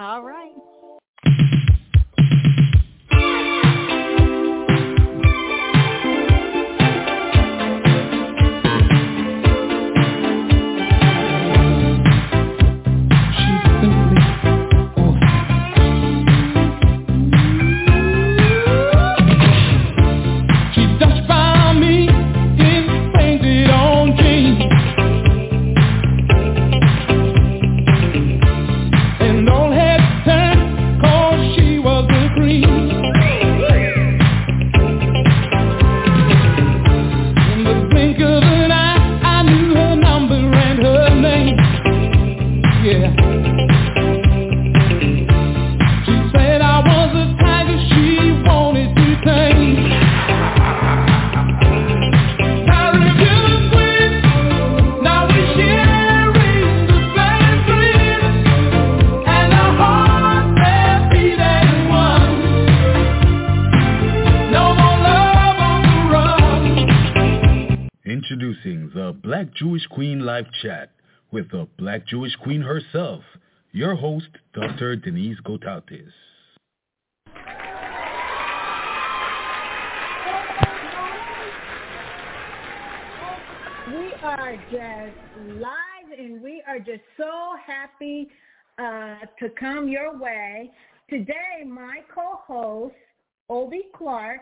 All right. Chat with the Black Jewish Queen herself, your host, Dr. Denise Gotautis. We are just live and we are just so happy to come your way. Today, my co-host, Obi Clark,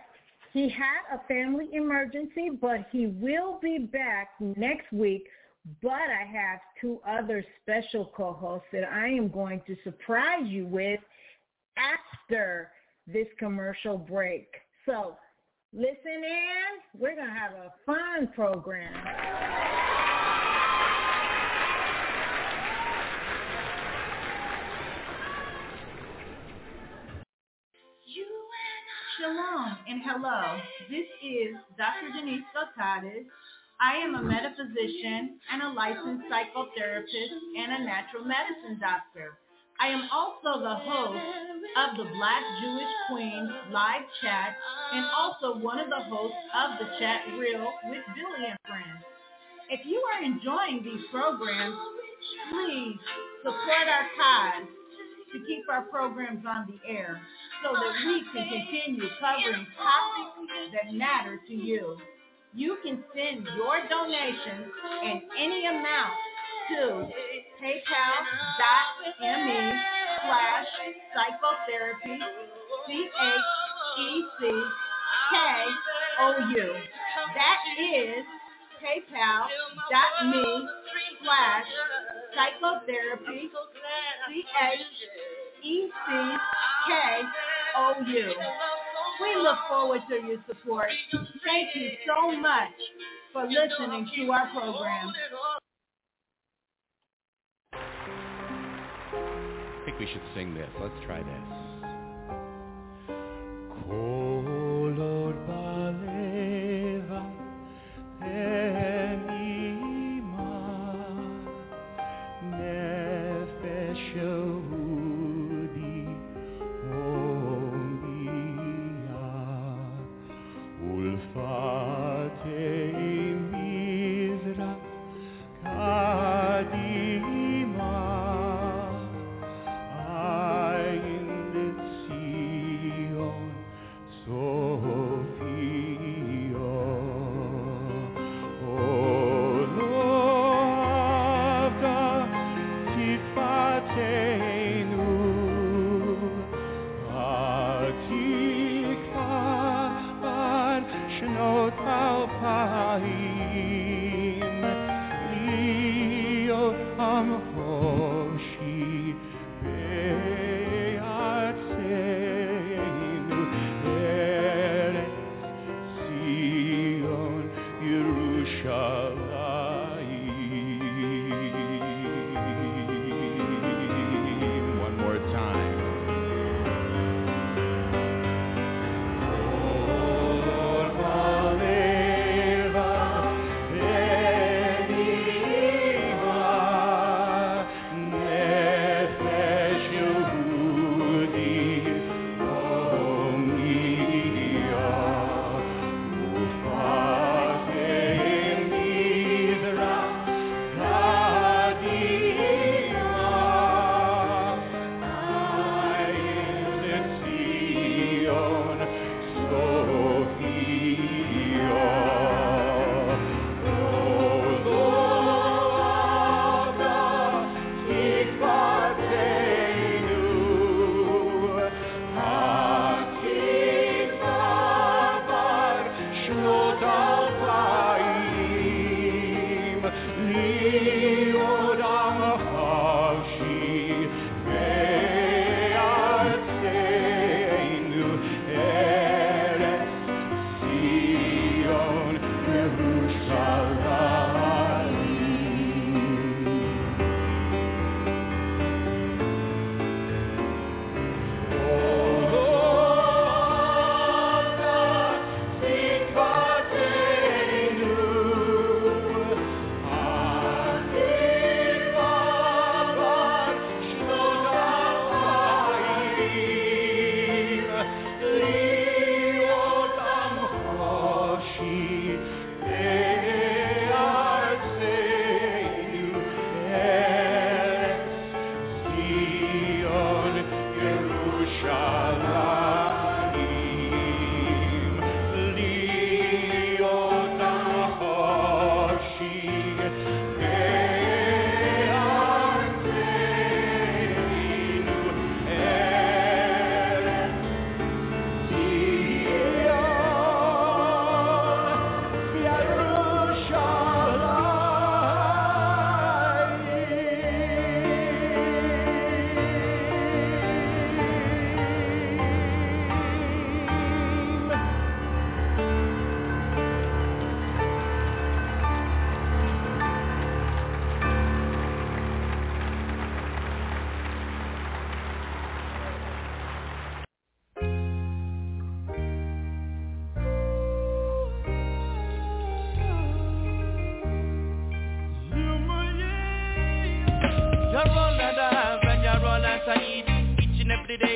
he had a family emergency, but he will be back next week. But I have two other special co-hosts that I am going to surprise you with after this commercial break. So listen in. We're going to have a fun program. Shalom and hello. This is Dr. Denise Gotautis. I am a metaphysician and a licensed psychotherapist and a natural medicine doctor. I am also the host of the Black Jewish Queen live chat and also one of the hosts of the chat reel with Billy and Friends. If you are enjoying these programs, please support our cause to keep our programs on the air so that we can continue covering topics that matter to you. You can send your donations and any amount to paypal.me/psychotherapy CHECKOU. That is paypal.me/psychotherapy CHECKOU. We look forward to your support. Thank you so much for listening to our program. I think we should sing this. Let's try this.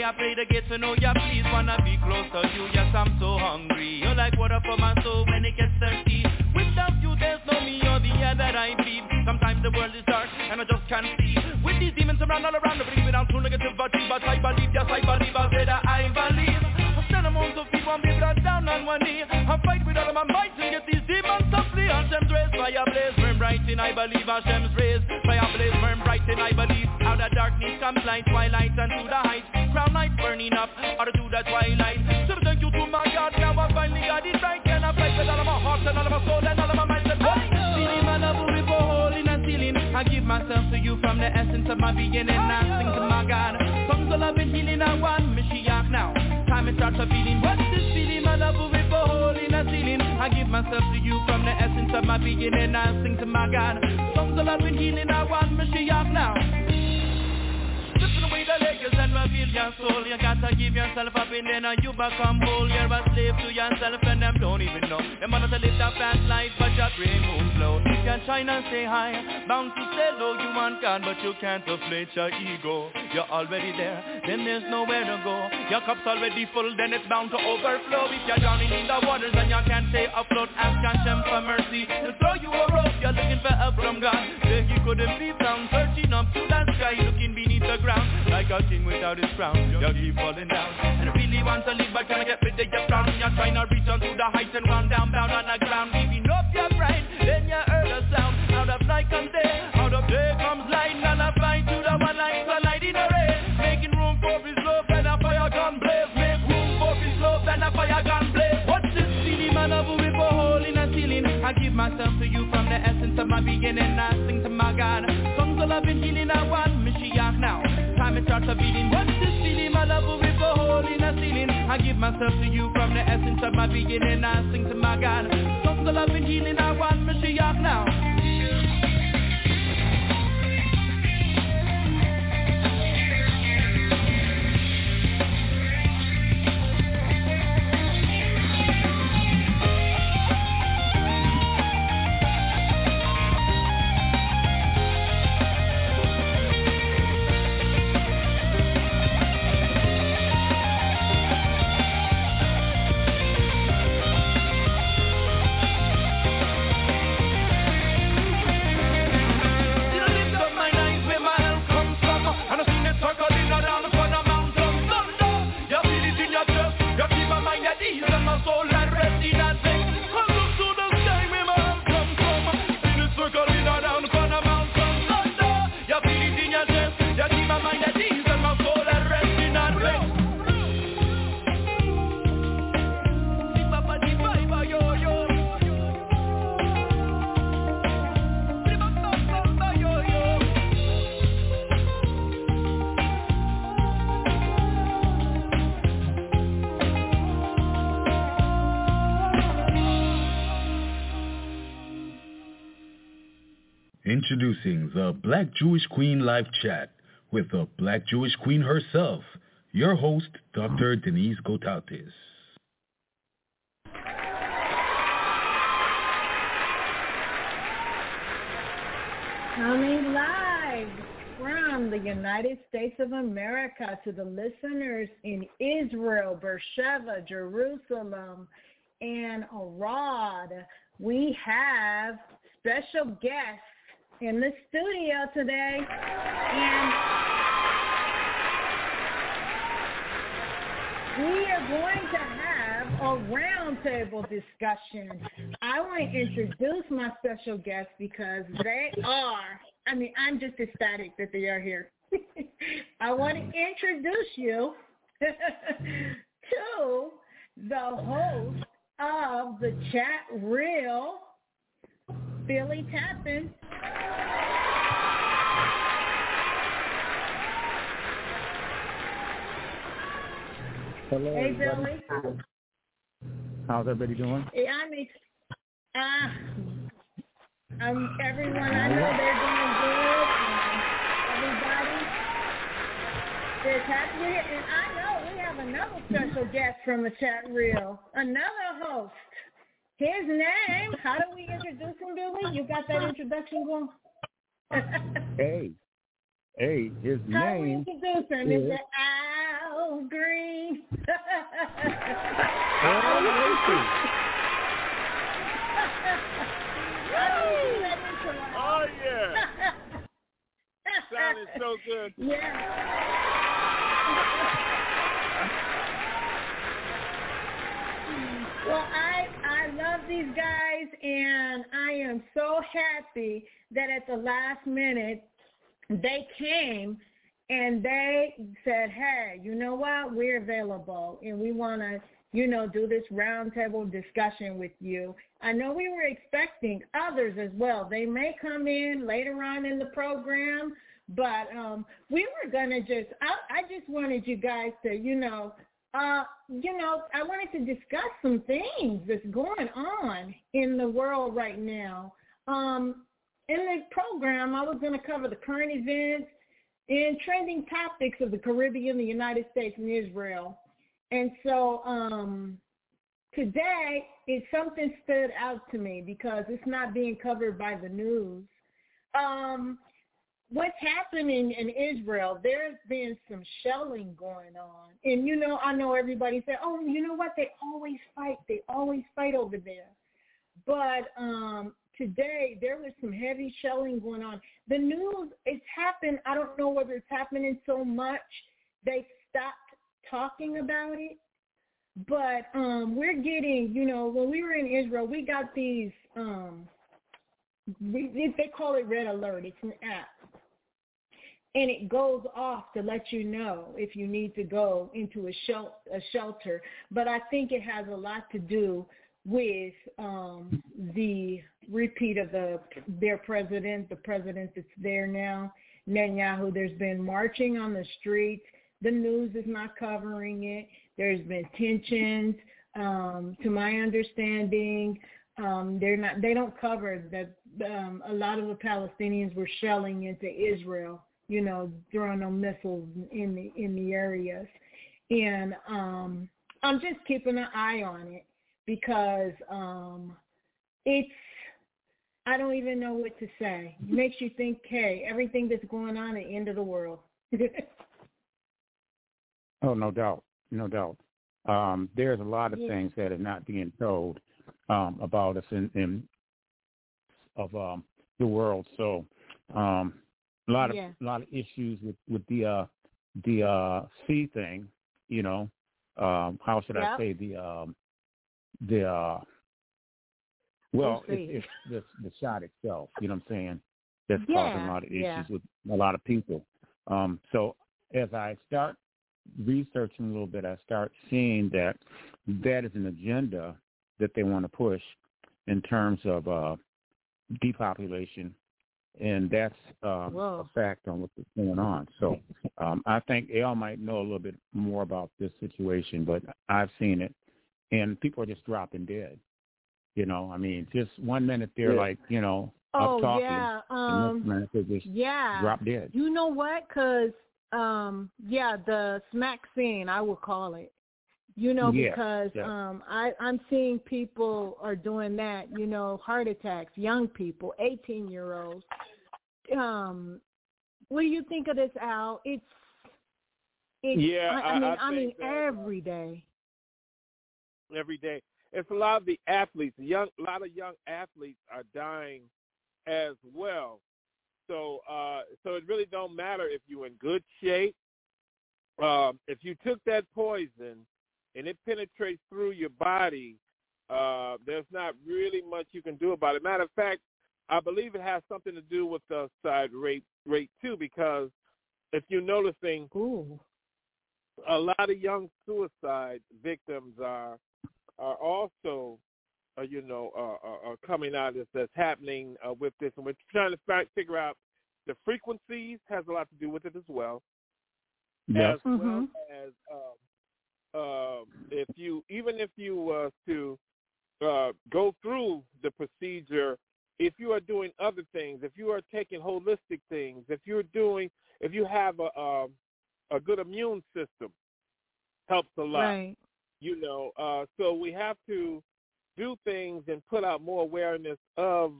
way I play the get to know ya, please wanna be close to you. Yes, I'm so hungry. You're like water for my soul when it gets thirsty. Without you, there's no me or the air that I bleed. Sometimes the world is dark and I just can't see. With these demons around all around, I believe it, I'm too negative, but I believe, yes, I believe that I believe. I stand among those people and be brought down on one knee. I fight with all of my might to get these demons to flee. Hashem's rays, fire blaze, burn bright in I believe. Hashem's rays, fire blaze, burn bright in I believe. Out of darkness comes light, twilight unto the heights. Crown light burning up, out of the twilight. So thank you to my God, now I finally got it right. And I fight with all of my heart and all of my soul and all of my mind. I give myself to you from the essence of my being, and I sing to my God. Songs of love and healing, I want Mashiach now. Time it starts a feeling. What's this feeling? My love will be for holding a ceiling. I give myself to you from the essence of my being, and I sing to my God. Songs of love and healing, I want Mashiach now. Stripping away the layers and reveal your soul. You gotta give yourself up and then you become whole. You're a slave to yourself and them don't even know. Them wanna live that fast life but your brain won't flow. You can try and stay high, bound to stay low. You want God but you can't deflate your ego. You're already there, then there's nowhere to go. Your cup's already full, then it's bound to overflow. If you're drowning in the waters and you can't stay afloat, ask Hashem for mercy. He'll throw you a rope, you're looking for help from God. There you couldn't be found, searching up to that sky, looking beneath the ground. Like a king without his crown, you'll keep falling down. And I really want to live, but can I get rid of your frown? You're trying to reach onto the heights and round down, bound on the ground. Giving up your pride, then you heard a sound. Out of night comes day, out of day comes light. And I fly to the one light, the light in the rain. Making room for his love and a fire gun blaze. Make room for his love and a fire gun blaze. What's this silly man of with for holding a ceiling? I give myself to you from the essence of my beginning. I sing to my God. Songs of love and healing, I want Mashiach now. Time it starts a beating. What's this feeling? My love will rip a hole in a ceiling. I give myself to you from the essence of my beginning. I sing to my God. Songs of love and healing. I want Mashiach now. Introducing the Black Jewish Queen Live Chat with the Black Jewish Queen herself, your host, Dr. Denise Gotautis. Coming live from the United States of America to the listeners in Israel, Beersheba, Jerusalem, and Arad, we have special guests in the studio today, and we are going to have a roundtable discussion. I want to introduce my special guests because I'm just ecstatic that they are here. I want to introduce you to the host of the chat reel, Billy Tappen. Hello, hey, everybody. Billy. How's everybody doing? Yeah, I'm everyone. I know they're doing good. Everybody, they're happy to hear. And I know we have another special guest from the chat reel, another host. His name, how do we introduce him, Billy? You got that introduction going? Hey, his name. How do we introduce him? Is it Al green. Oh, yeah. Sounded so good. Yeah. Well, I love these guys, and I am so happy that at the last minute they came and they said, hey, you know what, we're available, and we want to, you know, do this roundtable discussion with you. I know we were expecting others as well. They may come in later on in the program, but we were going to just, I just wanted you guys to, I wanted to discuss some things that's going on in the world right now. In the program, I was going to cover the current events and trending topics of the Caribbean, the United States, and Israel. And so today, something stood out to me because it's not being covered by the news. What's happening in Israel, there's been some shelling going on. And, I know everybody said, oh, you know what? They always fight. They always fight over there. But today there was some heavy shelling going on. The news, it's happened. I don't know whether it's happening so much they stopped talking about it. But we're getting, when we were in Israel, we got these, they call it Red Alert. It's an app. And it goes off to let you know if you need to go into a shelter. But I think it has a lot to do with the repeat of their president, the president that's there now, Netanyahu. There's been marching on the streets. The news is not covering it. There's been tensions. To my understanding, they don't cover that. A lot of the Palestinians were shelling into Israel, throwing on missiles in the areas. And I'm just keeping an eye on it because I don't even know what to say. It makes you think, hey, everything that's going on at the end of the world. Oh, no doubt. No doubt. There's a lot of things that are not being told about us in the world. So, a lot of issues with the sea thing, how should I say it's the shot itself, that's causing a lot of issues with a lot of people. So as I start researching a little bit, I start seeing that is an agenda that they want to push in terms of depopulation, and that's a fact on what's going on. So I think Al might know a little bit more about this situation, but I've seen it, and people are just dropping dead. Just one minute they're like, I'm talking, and next minute they just drop dead. You know what? Because the smack scene, I would call it. I'm seeing people are doing that, heart attacks, young people, 18-year-olds. What do you think of this, Al? I mean, every day. Every day. It's a lot of the athletes, a lot of young athletes are dying as well. So it really don't matter if you're in good shape. If you took that poison, and it penetrates through your body, there's not really much you can do about it. Matter of fact, I believe it has something to do with the suicide rate too, because if you're noticing, a lot of young suicide victims are also, are coming out that's happening with this. And we're trying to figure out the frequencies has a lot to do with it as well. Yes. As well as... If you was to go through the procedure, if you are doing other things, if you are taking holistic things, if you have a good immune system, helps a lot. Right. So we have to do things and put out more awareness of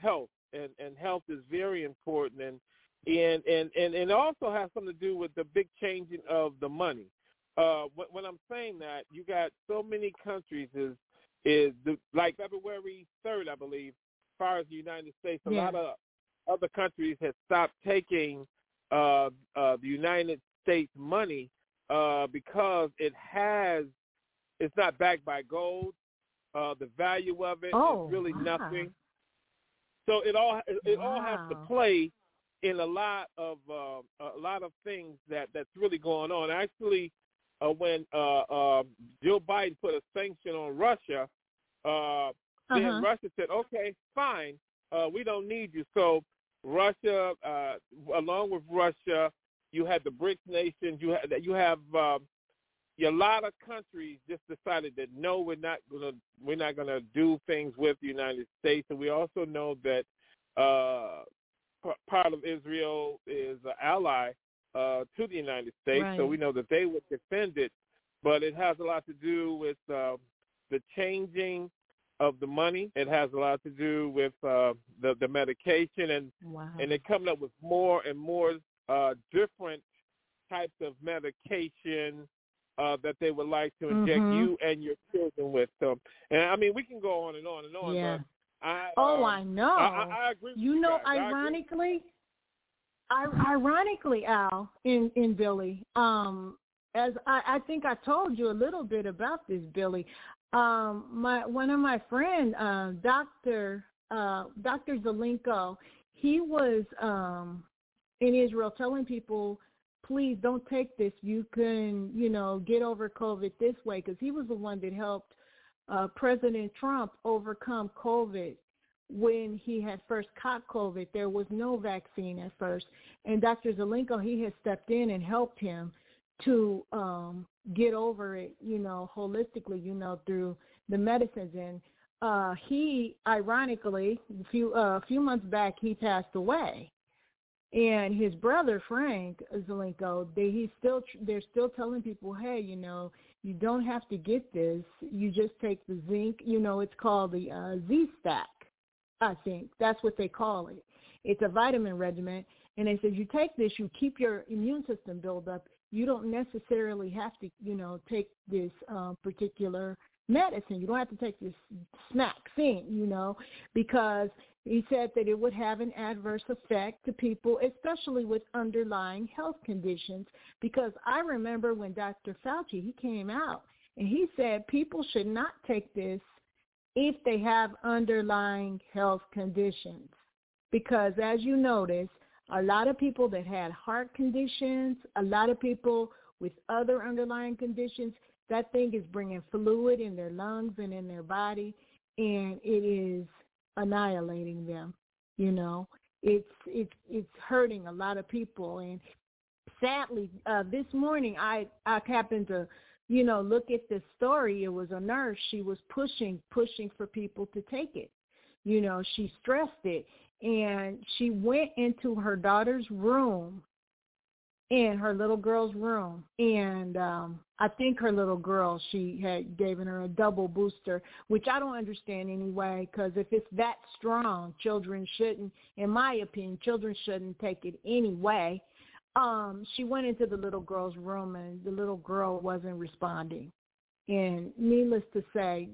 health, and health is very important. And And it also has something to do with the big changing of the money. When I'm saying that, you got so many countries like February 3rd, I believe, as far as the United States, a lot of other countries have stopped taking the United States money because it's not backed by gold. The value of it is really nothing. So it all has to play in a lot of things that's really going on. Actually, when Joe Biden put a sanction on Russia, then Russia said, "Okay, fine, we don't need you." So Russia, along with Russia, you had the BRICS nations. You have a lot of countries just decided that no, we're not gonna do things with the United States. And we also know that part of Israel is an ally to the United States, right. So we know that they would defend it. But it has a lot to do with the changing of the money. It has a lot to do with the medication, and they're coming up with more and more different types of medication that they would like to inject you and your children with. So, and I mean, we can go on and on and on. Yeah. But I know. I agree with you know, guys. Ironically, Al and Billy, as I think I told you a little bit about this, Billy. One of my friends, Dr. Zelenko, he was in Israel telling people, please don't take this. You can, get over COVID this way, because he was the one that helped President Trump overcome COVID when he had first caught COVID. There was no vaccine at first. And Dr. Zelenko, he had stepped in and helped him to get over it, holistically, through the medicines. And he, ironically, a few months back, he passed away. And his brother, Frank Zelenko, they're still telling people, hey, you don't have to get this. You just take the zinc. It's called the Z-Stack, I think. That's what they call it. It's a vitamin regimen. And they said, you take this, you keep your immune system built up. You don't necessarily have to, take this particular medicine. You don't have to take this smack thing, because – he said that it would have an adverse effect to people, especially with underlying health conditions, because I remember when Dr. Fauci, he came out and he said people should not take this if they have underlying health conditions, because as you notice, a lot of people that had heart conditions, a lot of people with other underlying conditions, that thing is bringing fluid in their lungs and in their body, and it is annihilating them. It's hurting a lot of people. And sadly, this morning I happened to look at this story. It was a nurse. She was pushing for people to take it. She stressed it, and she went into her daughter's room, in her little girl's room, and I think her little girl, she had given her a double booster, which I don't understand anyway, because if it's that strong, children shouldn't, in my opinion, children shouldn't take it anyway. She went into the little girl's room, and the little girl wasn't responding, and needless to say,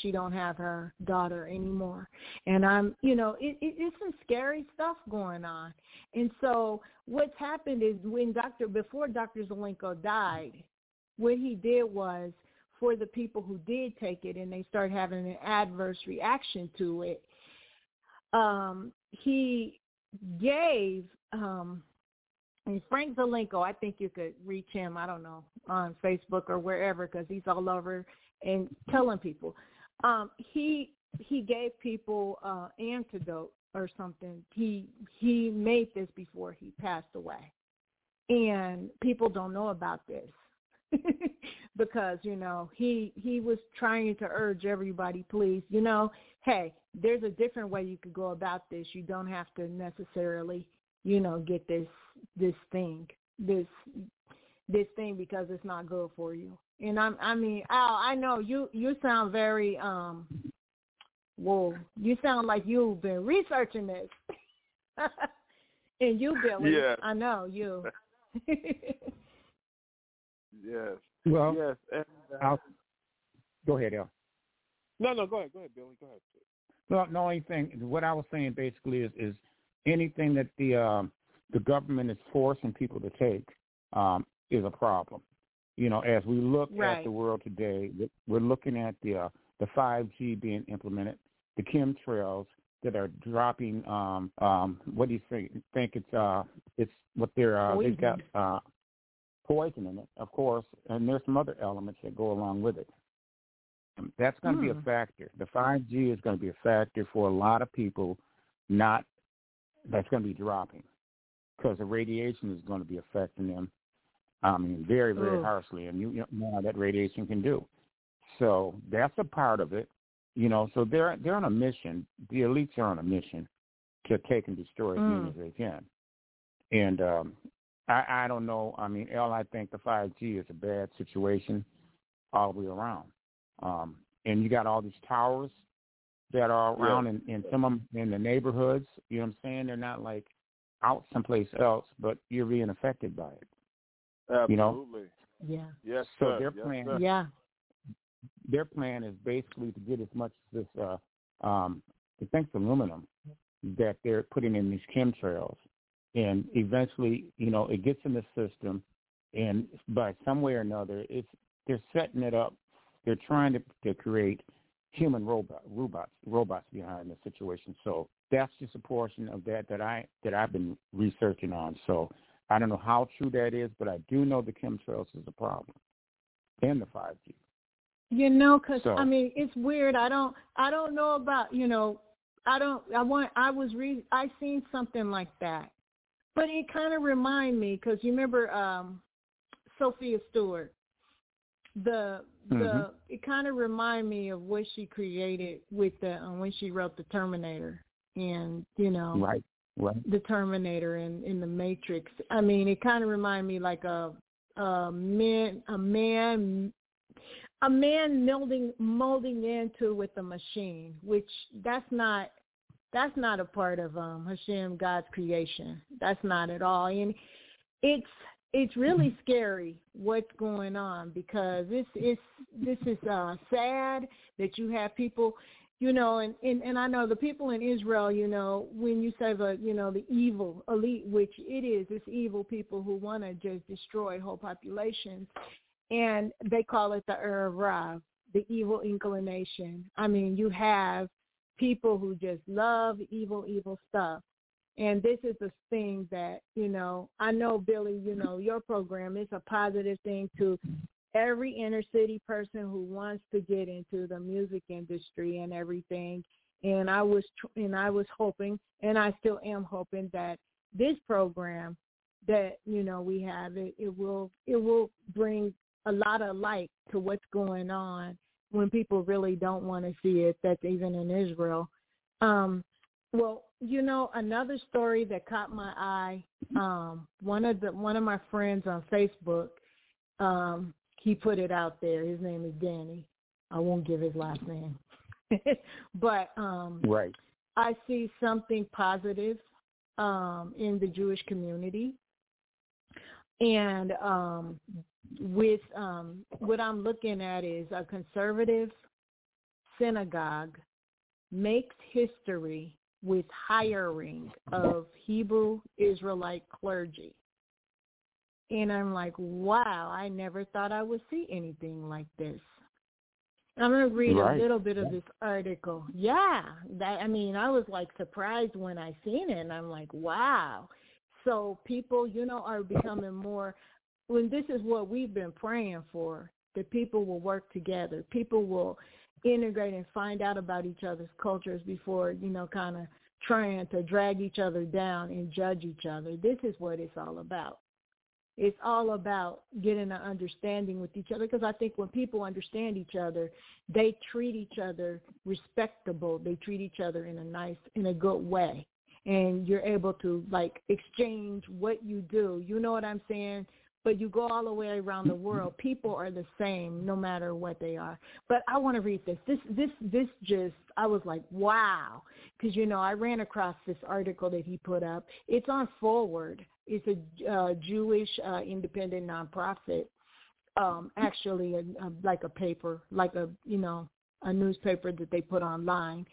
she don't have her daughter anymore. And I'm, it's some scary stuff going on. And so what's happened is before Dr. Zelenko died, what he did was, for the people who did take it and they start having an adverse reaction to it, he gave, and Frank Zelenko, I think you could reach him, I don't know, on Facebook or wherever, because he's all over and telling people. He gave people antidote or something. He made this before he passed away. And people don't know about this because, he was trying to urge everybody, please, hey, there's a different way you could go about this. You don't have to necessarily get this thing because it's not good for you. And Al, I know you sound very, whoa, you sound like you've been researching this. And you, Billy. Yes. I know, you. Yes. Well, yes. And, go ahead, Al. No, go ahead. Go ahead, Billy. Go ahead. Well, the only thing, what I was saying basically is anything that the government is forcing people to take is a problem. You know, as we look at the world today, we're looking at the 5G being implemented, the chemtrails that are dropping. What do you think it's what they're they've got poison in it, of course, and there's some other elements that go along with it. That's going to be a factor. The 5G is going to be a factor for a lot of people. That's going to be dropping because the radiation is going to be affecting them. I mean, very, very harshly, and you know what that radiation can do. So that's a part of it, you know. So they're on a mission. The elites are on a mission to take and destroy as many as they can. And I don't know. I mean, I think the 5G is a bad situation all the way around. And you got all these towers that are around, and some of them in the neighborhoods. You know what I'm saying? They're not like out someplace else, but you're being affected by it. Absolutely. You know? Yeah. Yes, sir. So their plan, their plan is basically to get as much of this, the thanks aluminum that they're putting in these chemtrails, and eventually, you know, it gets in the system, and by some way or another, they're setting it up. They're trying to create human robots behind the situation. So that's just a portion of that I've been researching on. So I don't know how true that is, but I do know the chemtrails is a problem and the 5G. You know, because, I mean, it's weird. I don't know about, you know, I seen something like that. But it kind of remind me, because you remember Sophia Stewart, it kind of remind me of what she created with when she wrote The Terminator, and, you know. Right. Right. The Terminator and in the Matrix. I mean, it kind of reminded me like a man molding into with a machine, which that's not a part of Hashem, God's creation. That's not at all. And it's really scary what's going on, because this is sad that you have people. You know, and I know the people in Israel, you know, when you say the evil elite, which it is, it's evil people who want to just destroy whole populations, and they call it the Erev Rav, the evil inclination. I mean, you have people who just love evil stuff, and this is the thing that, you know, I know, Billy, you know, your program is a positive thing to every inner city person who wants to get into the music industry and everything. And I was hoping, and I still am hoping, that this program that, you know, we have, it will bring a lot of light to what's going on when people really don't want to see it. That's even in Israel. Well, you know, another story that caught my eye, one of my friends on Facebook, he put it out there. His name is Danny. I won't give his last name. But I see something positive in the Jewish community. And with what I'm looking at is a conservative synagogue makes history with hiring of Hebrew Israelite clergy. And I'm like, wow, I never thought I would see anything like this. I'm going to read a little bit of this article. Yeah. I was like surprised when I seen it, and I'm like, wow. So people, you know, are becoming more, when this is what we've been praying for, that people will work together. People will integrate and find out about each other's cultures before, you know, kind of trying to drag each other down and judge each other. This is what it's all about. It's all about getting an understanding with each other, because I think when people understand each other, they treat each other respectable. They treat each other in a nice, in a good way. And you're able to, like, exchange what you do. You know what I'm saying? but you go all the way around the world, people are the same no matter what they are. But I want to read this. This just, I was like, wow, because, you know, I ran across this article that he put up. It's on Forward. It's a Jewish independent nonprofit, actually like a paper, like a, you know, a newspaper that they put online.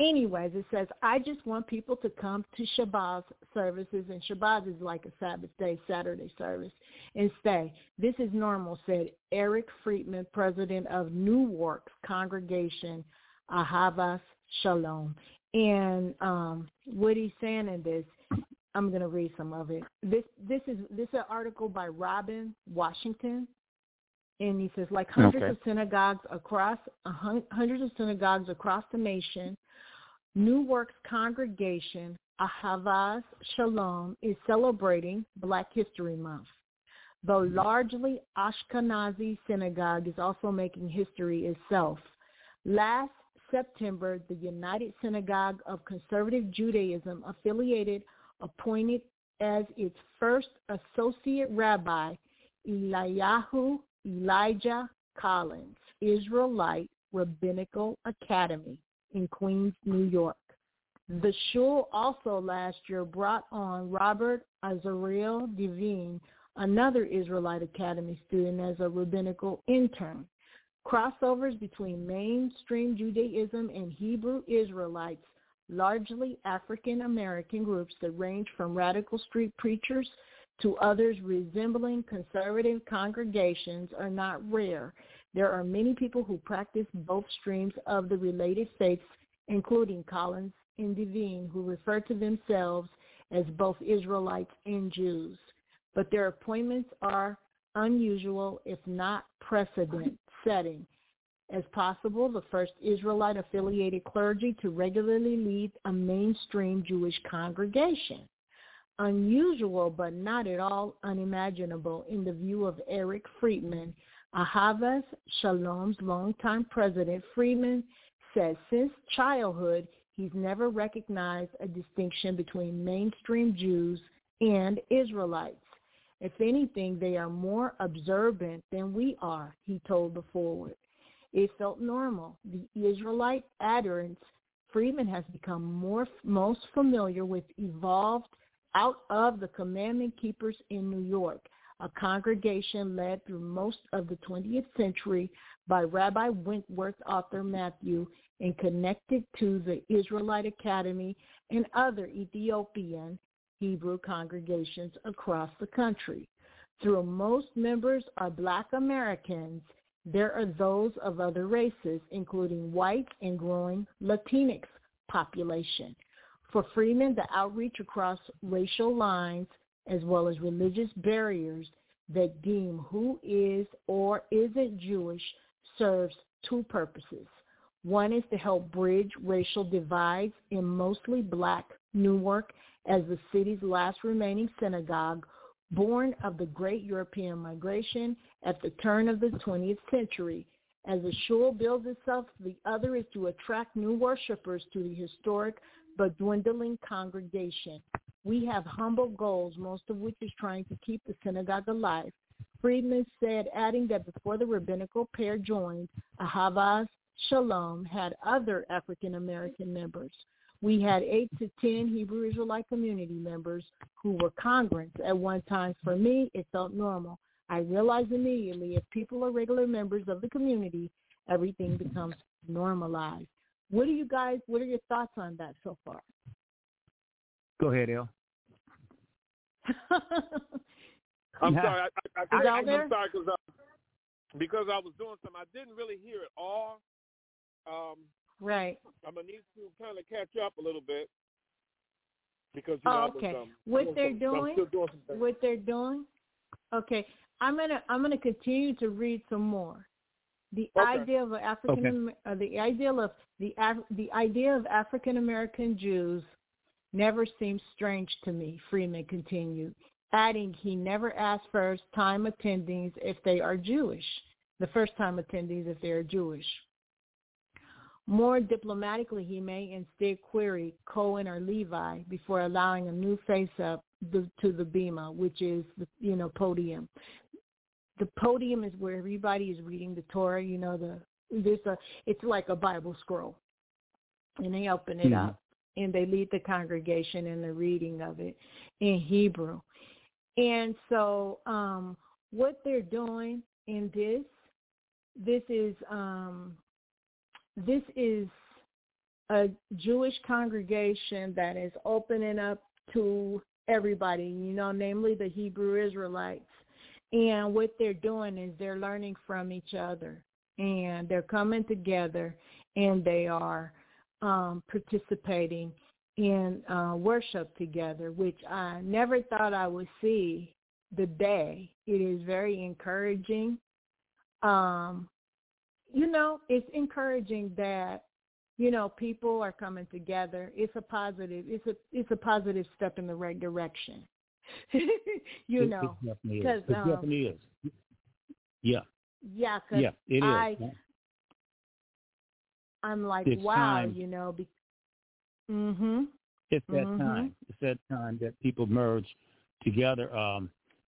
Anyways, it says, I just want people to come to Shabbat services, and Shabbat is like a Sabbath day, Saturday service, and stay. This is normal, said Eric Friedman, president of Newark's congregation, Ahavas Shalom. And what he's saying in this, I'm going to read some of it. This is an article by Robin Washington. And he says, like hundreds of synagogues across the nation, Newark's congregation, Ahavas Shalom, is celebrating Black History Month. Though largely Ashkenazi synagogue is also making history itself. Last September, the United Synagogue of Conservative Judaism affiliated appointed as its first associate rabbi, Eliyahu Elijah Collins, Israelite Rabbinical Academy in Queens, New York. The shul also last year brought on Robert Azriel Devine, another Israelite Academy student, as a rabbinical intern. Crossovers between mainstream Judaism and Hebrew Israelites, largely African-American groups that range from radical street preachers to others resembling conservative congregations, are not rare. There are many people who practice both streams of the related faiths, including Collins and Devine, who refer to themselves as both Israelites and Jews. But their appointments are unusual, if not precedent-setting. As possible, the first Israelite-affiliated clergy to regularly lead a mainstream Jewish congregation. Unusual, but not at all unimaginable in the view of Eric Friedman, Ahavas Shalom's longtime president. Friedman says since childhood, he's never recognized a distinction between mainstream Jews and Israelites. If anything, they are more observant than we are, he told the Forward. It felt normal. The Israelite adherents, Friedman has become most familiar with, evolved out of the Commandment Keepers in New York, a congregation led through most of the 20th century by Rabbi Wentworth Arthur Matthew and connected to the Israelite Academy and other Ethiopian Hebrew congregations across the country. Though most members are Black Americans, there are those of other races, including white and growing Latinx population. For Freeman, the outreach across racial lines as well as religious barriers that deem who is or isn't Jewish serves two purposes. One is to help bridge racial divides in mostly Black Newark as the city's last remaining synagogue, born of the great European migration at the turn of the 20th century. As the shul builds itself, the other is to attract new worshipers to the historic but dwindling congregation. We have humble goals, most of which is trying to keep the synagogue alive. Friedman said, adding that before the rabbinical pair joined, Ahavas Shalom had other African-American members. We had 8 to 10 Hebrew Israelite community members who were congregants at one time. For me, it felt normal. I realized immediately if people are regular members of the community, everything becomes normalized. What are your thoughts on that so far? Go ahead, El. I'm sorry because I was doing something. I didn't really hear it all. Right. I'm going to need to kind of catch up a little bit because, you know, what they're doing. Okay. I'm going to continue to read some more. The idea of African American Jews never seemed strange to me, Freeman continued, adding he never asked The first time attendees if they are Jewish. More diplomatically, he may instead query Cohen or Levi before allowing a new face-up to the bima, which is the podium. The podium is where everybody is reading the Torah. It's like a Bible scroll, and they open it up and they lead the congregation in the reading of it in Hebrew. And so, what they're doing in this is a Jewish congregation that is opening up to everybody, namely the Hebrew Israelites. And what they're doing is they're learning from each other, and they're coming together, and they are participating in worship together, which I never thought I would see the day. It is very encouraging. It's encouraging that, people are coming together. It's a positive step in the right direction. It definitely is. Yeah. Yeah. I'm like, it's wow, time. It's that time. It's that time that people merge together.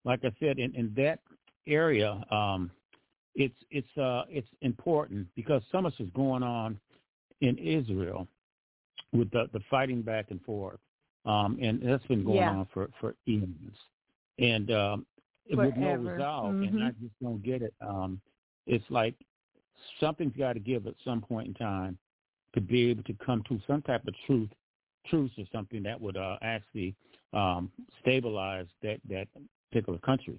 Like I said, in that area, it's important because so much is going on in Israel with the fighting back and forth, and that's been going on for eons, and with no resolve. And I just don't get it. It's like something's got to give at some point in time to be able to come to some type of truce or something that would actually stabilize that particular country.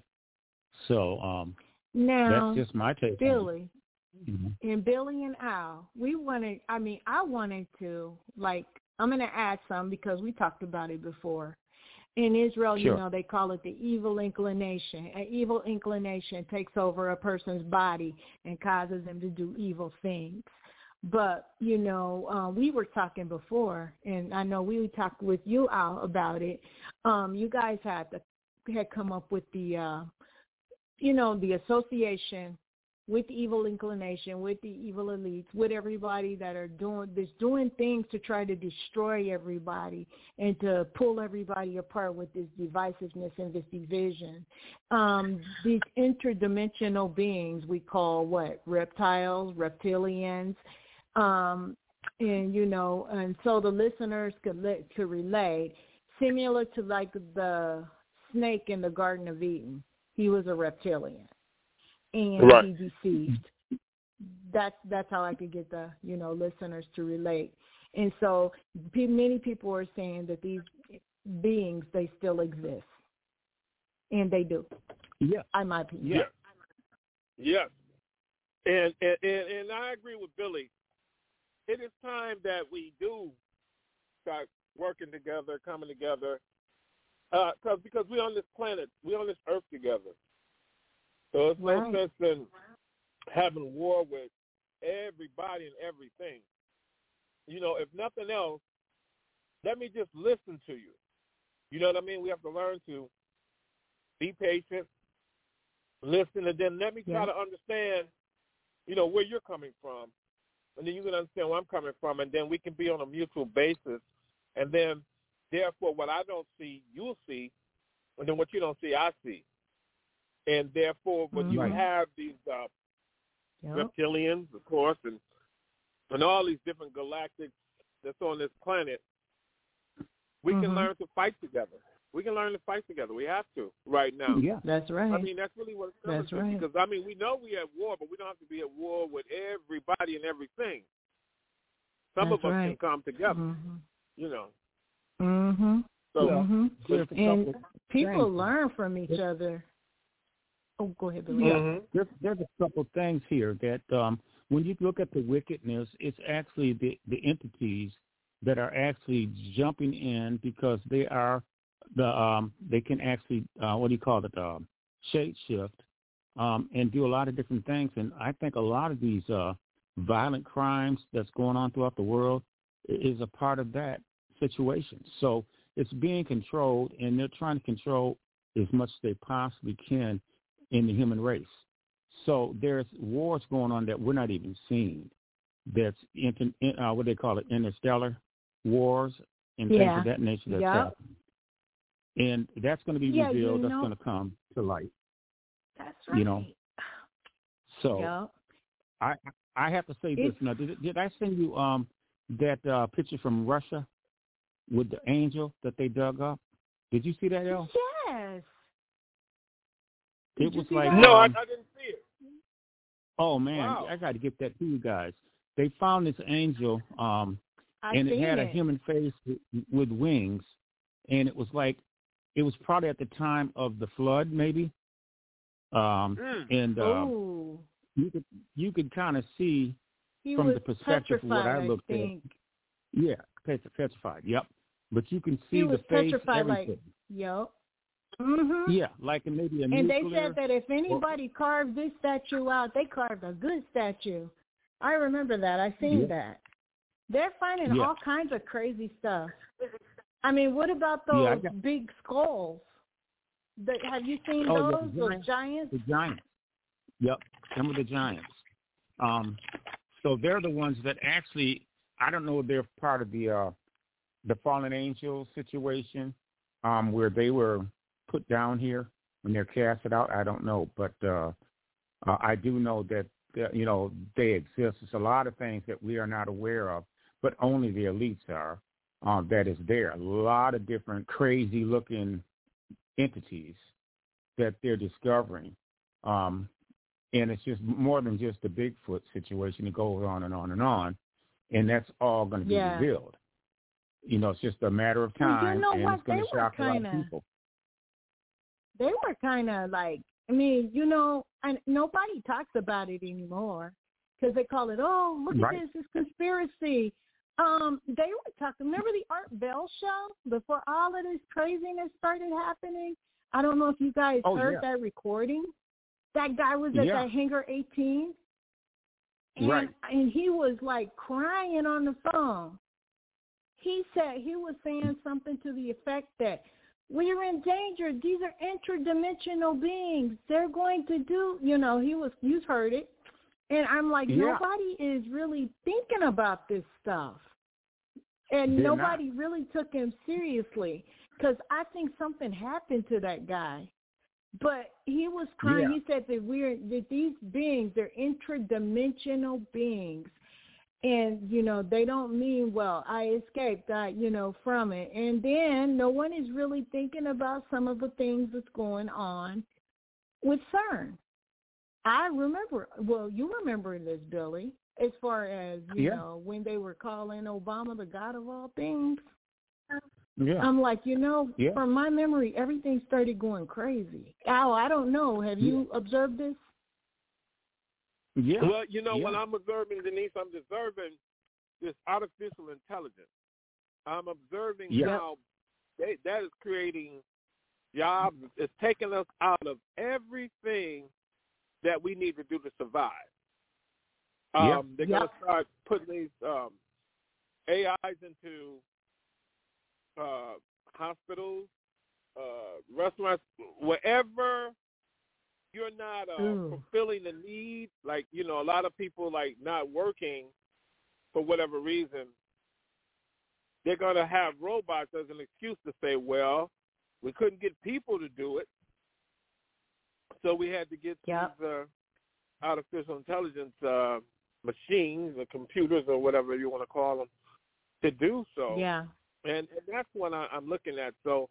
So. Now, that's just my take, Billy, and Billy and Al, I'm going to add some because we talked about it before. In Israel, they call it the evil inclination. An evil inclination takes over a person's body and causes them to do evil things. But, we were talking before, and I know we talked with you, Al, about it. You guys had come up with the association with evil inclination, with the evil elites, with everybody that are doing things to try to destroy everybody and to pull everybody apart with this divisiveness and this division. These interdimensional beings we call reptiles, reptilians, and so the listeners could relate, similar to like the snake in the Garden of Eden. He was a reptilian, and he deceived. That's how I could get the listeners to relate. And so many people are saying that these beings, they still exist, and they do. Yeah, in my opinion. Yeah, and I agree with Billy. It is time that we do start working together, coming together. Because we're on this planet, we're on this earth together. So it's no sense in having war with everybody and everything. If nothing else, let me just listen to you. You know what I mean? We have to learn to be patient, listen, and then let me try to understand, where you're coming from. And then you can understand where I'm coming from, and then we can be on a mutual basis. And then therefore, what I don't see, you'll see, and then what you don't see, I see. And therefore, when you have these reptilians, of course, and all these different galactics that's on this planet, we can learn to fight together. We can learn to fight together. We have to right now. Yeah, that's right. I mean, that's really what it's coming to. Right. Because, we know we're at war, but we don't have to be at war with everybody and everything. Some of us can come together, And people learn from each other. Oh, go ahead, Billy. There's a couple things here that when you look at the wickedness, it's actually the entities that are actually jumping in because they are they can actually shape shift and do a lot of different things. And I think a lot of these violent crimes that's going on throughout the world is a part of that situation. So it's being controlled, and they're trying to control as much as they possibly can in the human race. So there's wars going on that we're not even seeing. that's interstellar wars and things of that nature that's happening. And that's going to be revealed. That's going to come to light. That's right. You know. So I have to say this now. Did I send you that picture from Russia with the angel that they dug up? Did you see that, Elle? Yes. It was like no, I didn't see it. Oh man, wow. I got to get that to you guys. They found this angel, and it had a human face with wings, and it was like it was probably at the time of the flood, maybe. And you could kind of see he from the perspective of what I looked at. Yeah, petrified. Yep. But you can see the face, everything. Like, yep. Mm-hmm. Yeah, like maybe a nuclear. And they said that if anybody carved this statue out, they carved a good statue. I remember that. I seen that. They're finding all kinds of crazy stuff. I mean, what about those big skulls? Have you seen those? Those giants? The giants. Yep, some of the giants. So they're the ones that actually, I don't know if they're part of the fallen angel situation where they were put down here when they're casted out. I don't know, but I do know that they exist. There's a lot of things that we are not aware of, but only the elites are that is there. A lot of different crazy looking entities that they're discovering, and it's just more than just the Bigfoot situation. It goes on and on and on, and that's all going to be revealed. You know, it's just a matter of time, and it's going to shock a lot of people. They were kind of like, I mean, and nobody talks about it anymore because they call it, look at this conspiracy. They were talking, remember the Art Bell show before all of this craziness started happening? I don't know if you guys heard that recording. That guy was at that Hangar 18, and he was like crying on the phone. He said he was saying something to the effect that, we're in danger. These are interdimensional beings. They're going to do, you've heard it. And I'm like, nobody is really thinking about this stuff. And nobody really took him seriously because I think something happened to that guy. But he was crying. Yeah. He said that these beings, they're interdimensional beings. And, they don't mean, I escaped, from it. And then no one is really thinking about some of the things that's going on with CERN. I remember, you remember this, Billy, as far as, when they were calling Obama the God of all things. Yeah. I'm like, from my memory, everything started going crazy. Al, I don't know. Have you observed this? Yeah. Well, when I'm observing, Denise, I'm observing this artificial intelligence. I'm observing how that is creating jobs. It's taking us out of everything that we need to do to survive. They're going to start putting these AIs into hospitals, restaurants, wherever. You're not fulfilling the need, like, a lot of people, like, not working for whatever reason, they're going to have robots as an excuse to say, we couldn't get people to do it, so we had to get these artificial intelligence machines or computers or whatever you want to call them to do so. Yeah. And that's what I'm looking at. So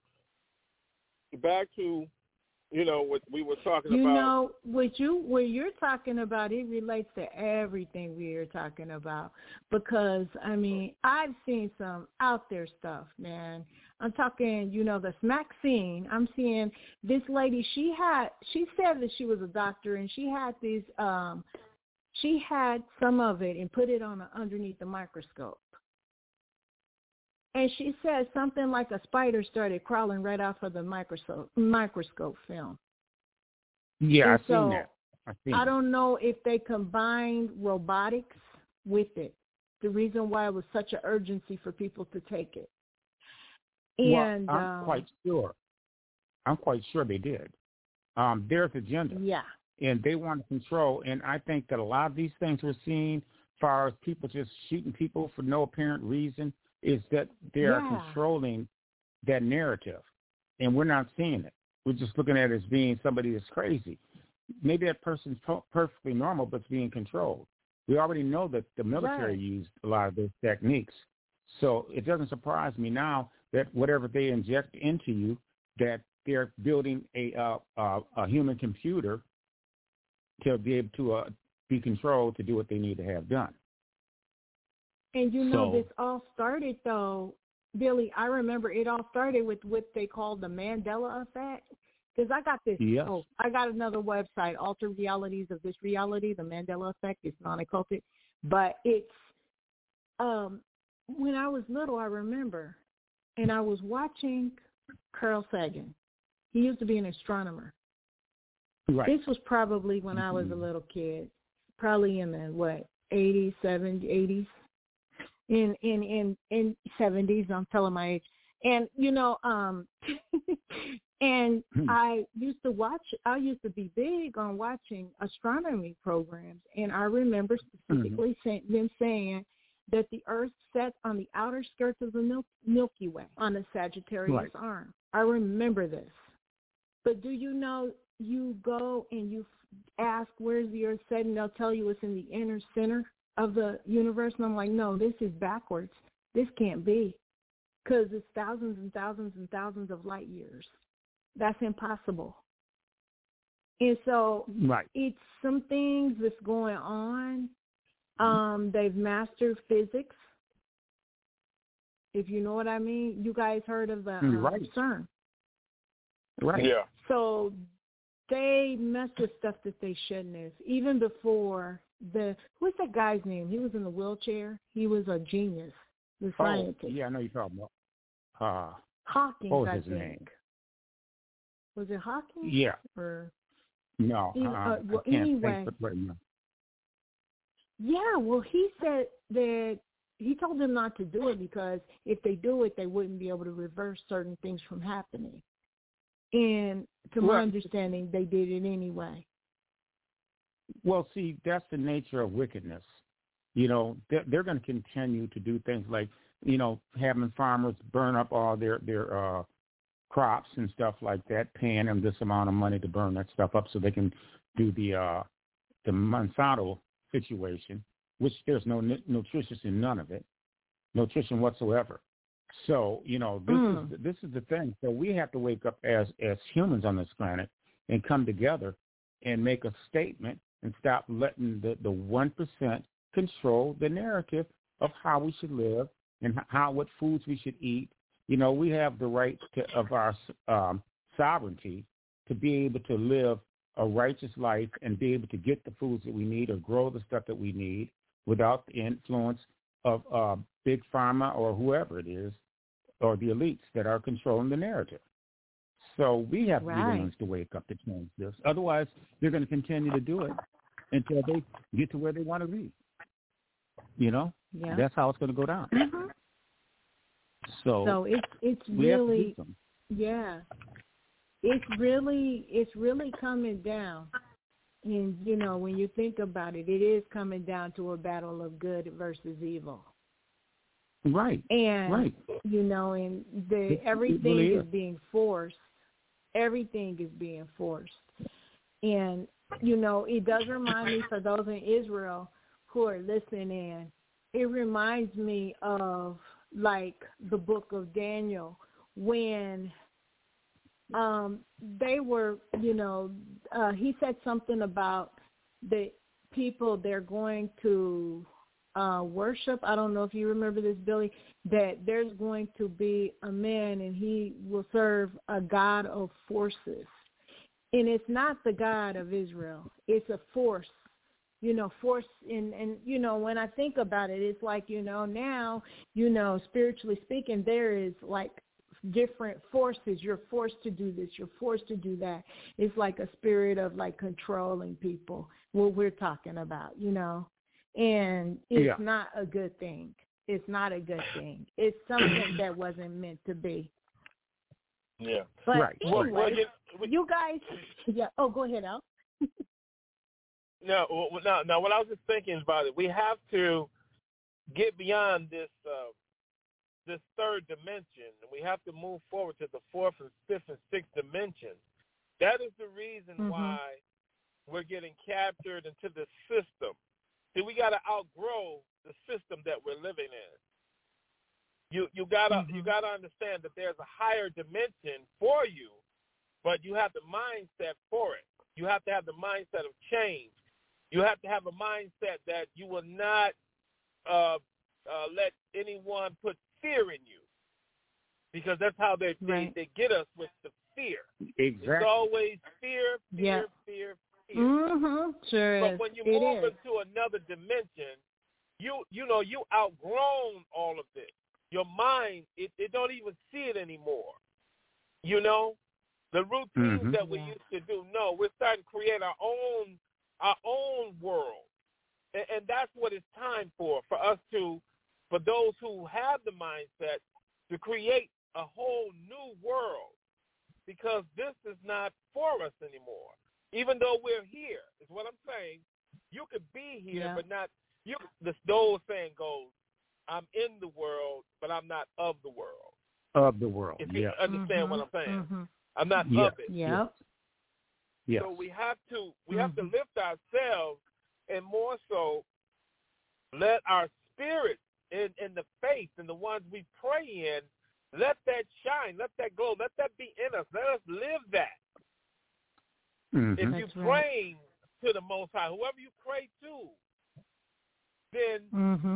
back to... what we were talking about. What you're talking about, it relates to everything we are talking about. Because, I mean, I've seen some out there stuff, man. I'm talking, the smack scene. I'm seeing this lady, she said that she was a doctor and she had these, she had some of it and put it on underneath the microscope. And she said something like a spider started crawling right off of the microscope film. Yeah, I've seen that. I don't know if they combined robotics with it, the reason why it was such an urgency for people to take it. And I'm quite sure they did. There's agenda. Yeah. And they want to control. And I think that a lot of these things we're seeing far as people just shooting people for no apparent reason, is that they are controlling that narrative, and we're not seeing it. We're just looking at it as being somebody that's crazy. Maybe that person's perfectly normal, but it's being controlled. We already know that the military used a lot of those techniques. So it doesn't surprise me now that whatever they inject into you, that they're building a human computer to be able to be controlled to do what they need to have done. And you know, this all started, though, Billy, I remember it all started with what they call the Mandela effect. Because I got this, I got another website, Altered Realities of This Reality, the Mandela Effect. It's non-occultic. But it's, when I was little, I remember, and I was watching Carl Sagan. He used to be an astronomer. Right. This was probably when I was a little kid, probably in the, 80s, 70s, 80s. In 70s, I'm telling my age. And, you know, and I used to be big on watching astronomy programs. And I remember specifically them saying that the earth sets on the outer skirts of the Milky Way on the Sagittarius arm. I remember this. But do you know, you go and you ask, where's the earth set? And they'll tell you it's in the inner center of the universe. And I'm like, no, this is backwards. This can't be, because it's thousands and thousands and thousands of light years. That's impossible. And so it's some things that's going on. They've mastered physics, if you know what I mean. You guys heard of the CERN? Right. Yeah. So they messed with stuff that they shouldn't have. Even before what's that guy's name? He was in the wheelchair. He was a genius. The scientist. I know you're talking about Hawking. What was his name? Was it Hawking? Yeah. Or no. Yeah. Well, he said that he told them not to do it because if they do it, they wouldn't be able to reverse certain things from happening. And to my understanding, they did it anyway. Well, see, that's the nature of wickedness. You know, they're going to continue to do things like, you know, having farmers burn up all their crops and stuff like that, paying them this amount of money to burn that stuff up so they can do the Monsanto situation, which there's no nutrition in none of it, nutrition whatsoever. So, you know, this is the thing. So we have to wake up as humans on this planet and come together and make a statement and stop letting the 1% control the narrative of how we should live and what foods we should eat. You know, we have the right of our sovereignty to be able to live a righteous life and be able to get the foods that we need or grow the stuff that we need without the influence of big pharma or whoever it is, or the elites that are controlling the narrative. So we have to be the ones to wake up to change this. Otherwise, they're going to continue to do it until they get to where they want to be. You know, that's how it's going to go down. Mm-hmm. So it's really, it's really coming down. And, you know, when you think about it, it is coming down to a battle of good versus evil. Right. And, you know, and everything really is being forced. Everything is being forced. And, you know, it does remind me, for those in Israel who are listening in, it reminds me of, like, the book of Daniel, when they were, you know, he said something about the people they're going to worship. I don't know if you remember this, Billy, that there's going to be a man and he will serve a god of forces. And it's not the God of Israel. It's a force. You know, force, and you know, when I think about it, it's like, you know, now, you know, spiritually speaking, there is like different forces. You're forced to do this. You're forced to do that. It's like a spirit of like controlling people, what we're talking about, you know, and it's not a good thing. It's not a good thing. It's something that wasn't meant to be. Yeah. But anyway, you guys, go ahead, Al. No, what I was just thinking about it, we have to get beyond this this third dimension, and we have to move forward to the fourth and fifth and sixth dimension. That is the reason why we're getting captured into this system. See, we got to outgrow the system that we're living in. You gotta understand that there's a higher dimension for you, but you have the mindset for it. You have to have the mindset of change. You have to have a mindset that you will not let anyone put fear in you, because that's how they get us with the fear. Exactly. It's always fear. Sure. But when you move into another dimension, you know you outgrown all of this. Your mind, it don't even see it anymore. You know, the routines that we used to do. No, we're starting to create our own world, and that's what it's time for us to, for those who have the mindset to create a whole new world, because this is not for us anymore. Even though we're here, is what I'm saying. You could be here, but not you. The old saying goes, I'm in the world, but I'm not of the world. Of the world, if you understand what I'm saying. I'm not of it. Yeah. Yes. So we have to lift ourselves, and more so let our spirit in the faith and the ones we pray in, let that shine, let that glow, let that be in us. Let us live that. If you're praying to the Most High, whoever you pray to, then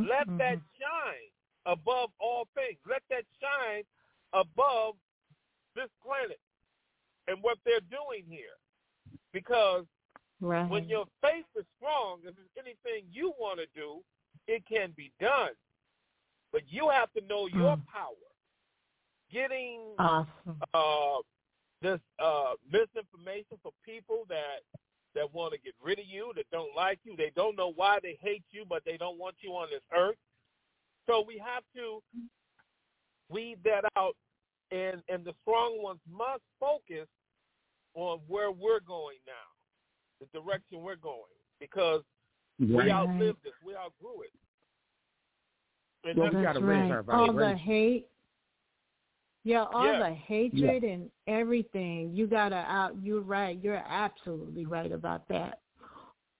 let that shine above all things. Let that shine above this planet and what they're doing here. Because when your faith is strong, if there's anything you want to do, it can be done. But you have to know your power. Getting this misinformation for people that want to get rid of you, that don't like you, they don't know why they hate you, but they don't want you on this earth. So we have to weed that out, and the strong ones must focus on where we're going now, the direction we're going, because we outlived this, we outgrew it. And that's gotta raise our vibration. All the hate. Yeah, the hatred and everything, you got to out. You're right. You're absolutely right about that.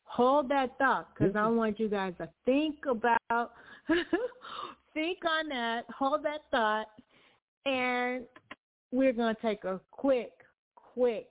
Hold that thought, because I want you guys to think on that, hold that thought, and we're going to take a quick break.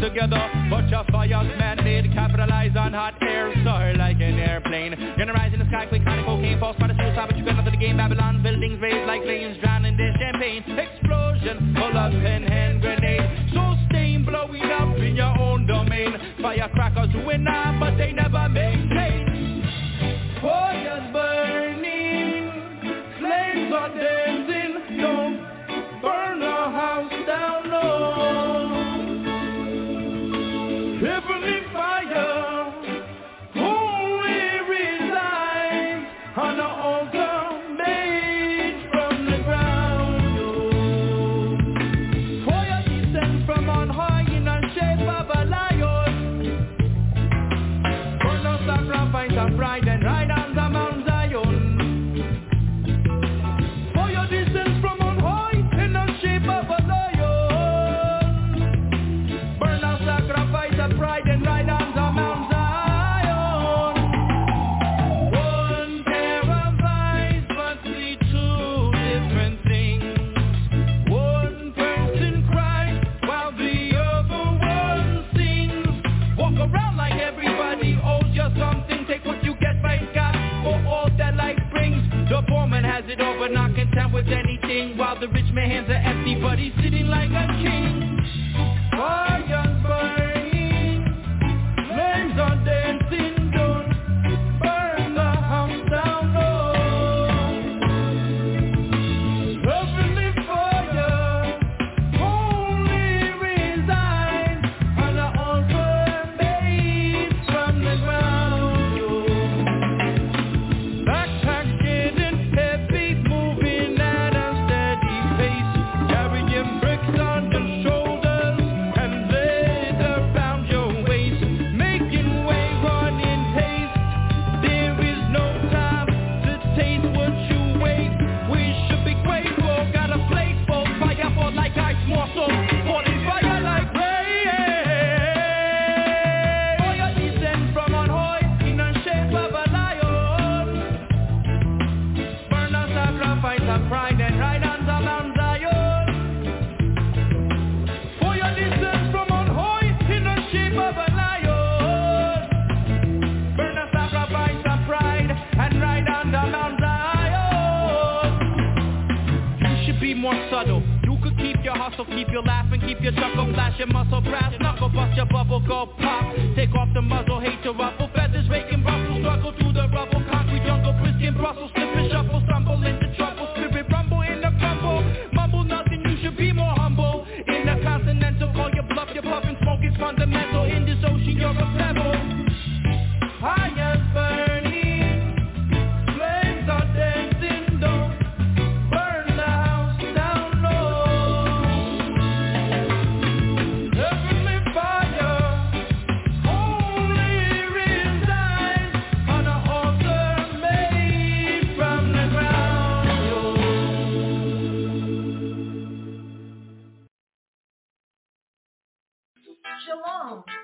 Together, bunch of fires, man-made, capitalize on hot air, soar like an airplane. Gonna rise in the sky, quick, honey, cocaine, false by the suicide, but you got nothing to gain. Babylon buildings raised like flames, drowning in champagne. Explosion, full of hand grenade. So stain blowing up in your own domain. Firecrackers win on, but they never maintain. Fires burning, flames are dancing, don't burn our house down, no. Heavenly fire only resides on the altar made from the ground. Fire descends from on high in the shape of a lion. Burn us sacrifice of pride and ride on the Mount Zion. Fire descends from on high in the shape of a lion. Right and right on the Mount Zion. One pair of eyes, but see two different things. One person cries while the other one sings. Walk around like everybody owes you something. take what you get by God for all that life brings. The poor man has it all but not content with anything, while the rich man's hands are empty but he's sitting like a king. Oh, young boy, names on dancing. So keep your laugh and keep your chuckle, flash your muscle, brass knuckle, bust your bubble, go pop. Take off the muzzle, hate to ruffle, feathers raking ruffle, struggle through the rubble, concrete jungle, brisk in Brussels, slip and shuffle, stumble into trouble, spirit rumble in the crumble, mumble nothing, you should be more humble. In the continental, call your bluff and smoke is fundamental. In this ocean, you're a pebble. I am burning.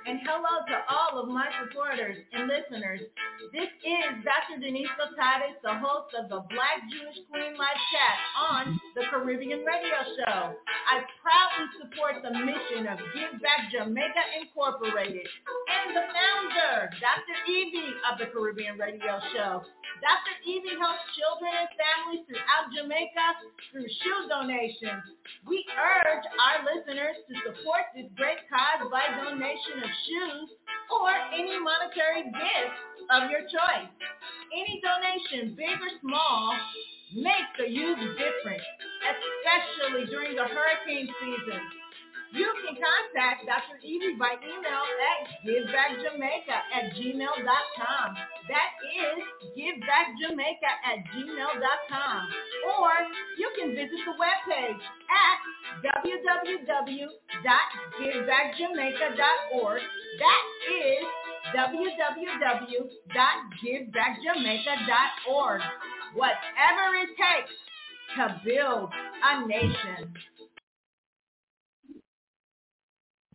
And hello to all of my supporters and listeners. This is Dr. Denise Gotautis, the host of the Black Jewish Queen Live Chat on the Caribbean Radio Show. I proudly support the mission of Give Back Jamaica Incorporated and the founder, Dr. Evie, of the Caribbean Radio Show. Dr. Evie helps children and families throughout Jamaica through shoe donations. We urge our listeners to support this great cause by donation of shoes or any monetary gift of your choice. Any donation, big or small, makes a huge difference, especially during the hurricane season. You can contact Dr. Evie by email at givebackjamaica@gmail.com. That is givebackjamaica@gmail.com. Or you can visit the webpage at www.givebackjamaica.org. That is www.givebackjamaica.org. Whatever it takes to build a nation.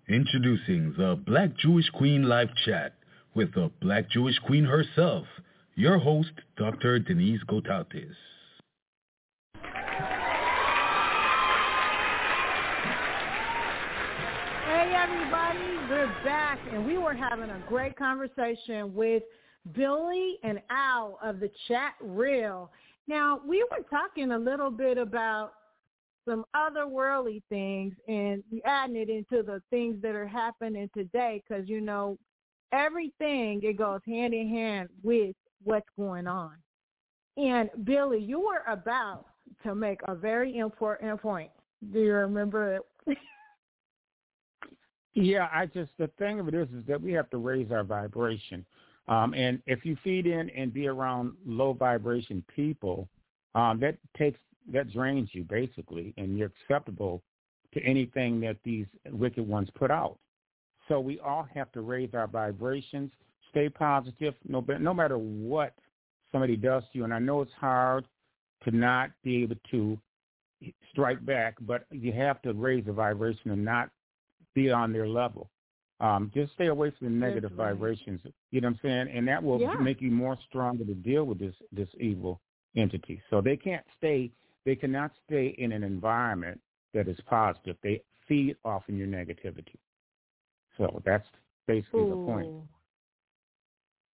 Introducing the Black Jewish Queen Live Chat with the Black Jewish Queen herself, your host, Dr. Denise Gotautis. Hey everybody, we're back, and we were having a great conversation with Billy and Al of the Chat Reel. Now, we were talking a little bit about some otherworldly things, and we adding it into the things that are happening today, because, you know, everything, it goes hand in hand with what's going on. And Billy, you were about to make a very important point. Do you remember it? Yeah, the thing of it is that we have to raise our vibration. And if you feed in and be around low vibration people, that drains you, basically, and you're acceptable to anything that these wicked ones put out. So we all have to raise our vibrations, stay positive, no matter what somebody does to you. And I know it's hard to not be able to strike back, but you have to raise the vibration and not be on their level. Just stay away from the negative vibrations, you know what I'm saying? And that will make you more stronger to deal with this evil entity. So they cannot stay in an environment that is positive. They feed off in your negativity. So that's basically the point.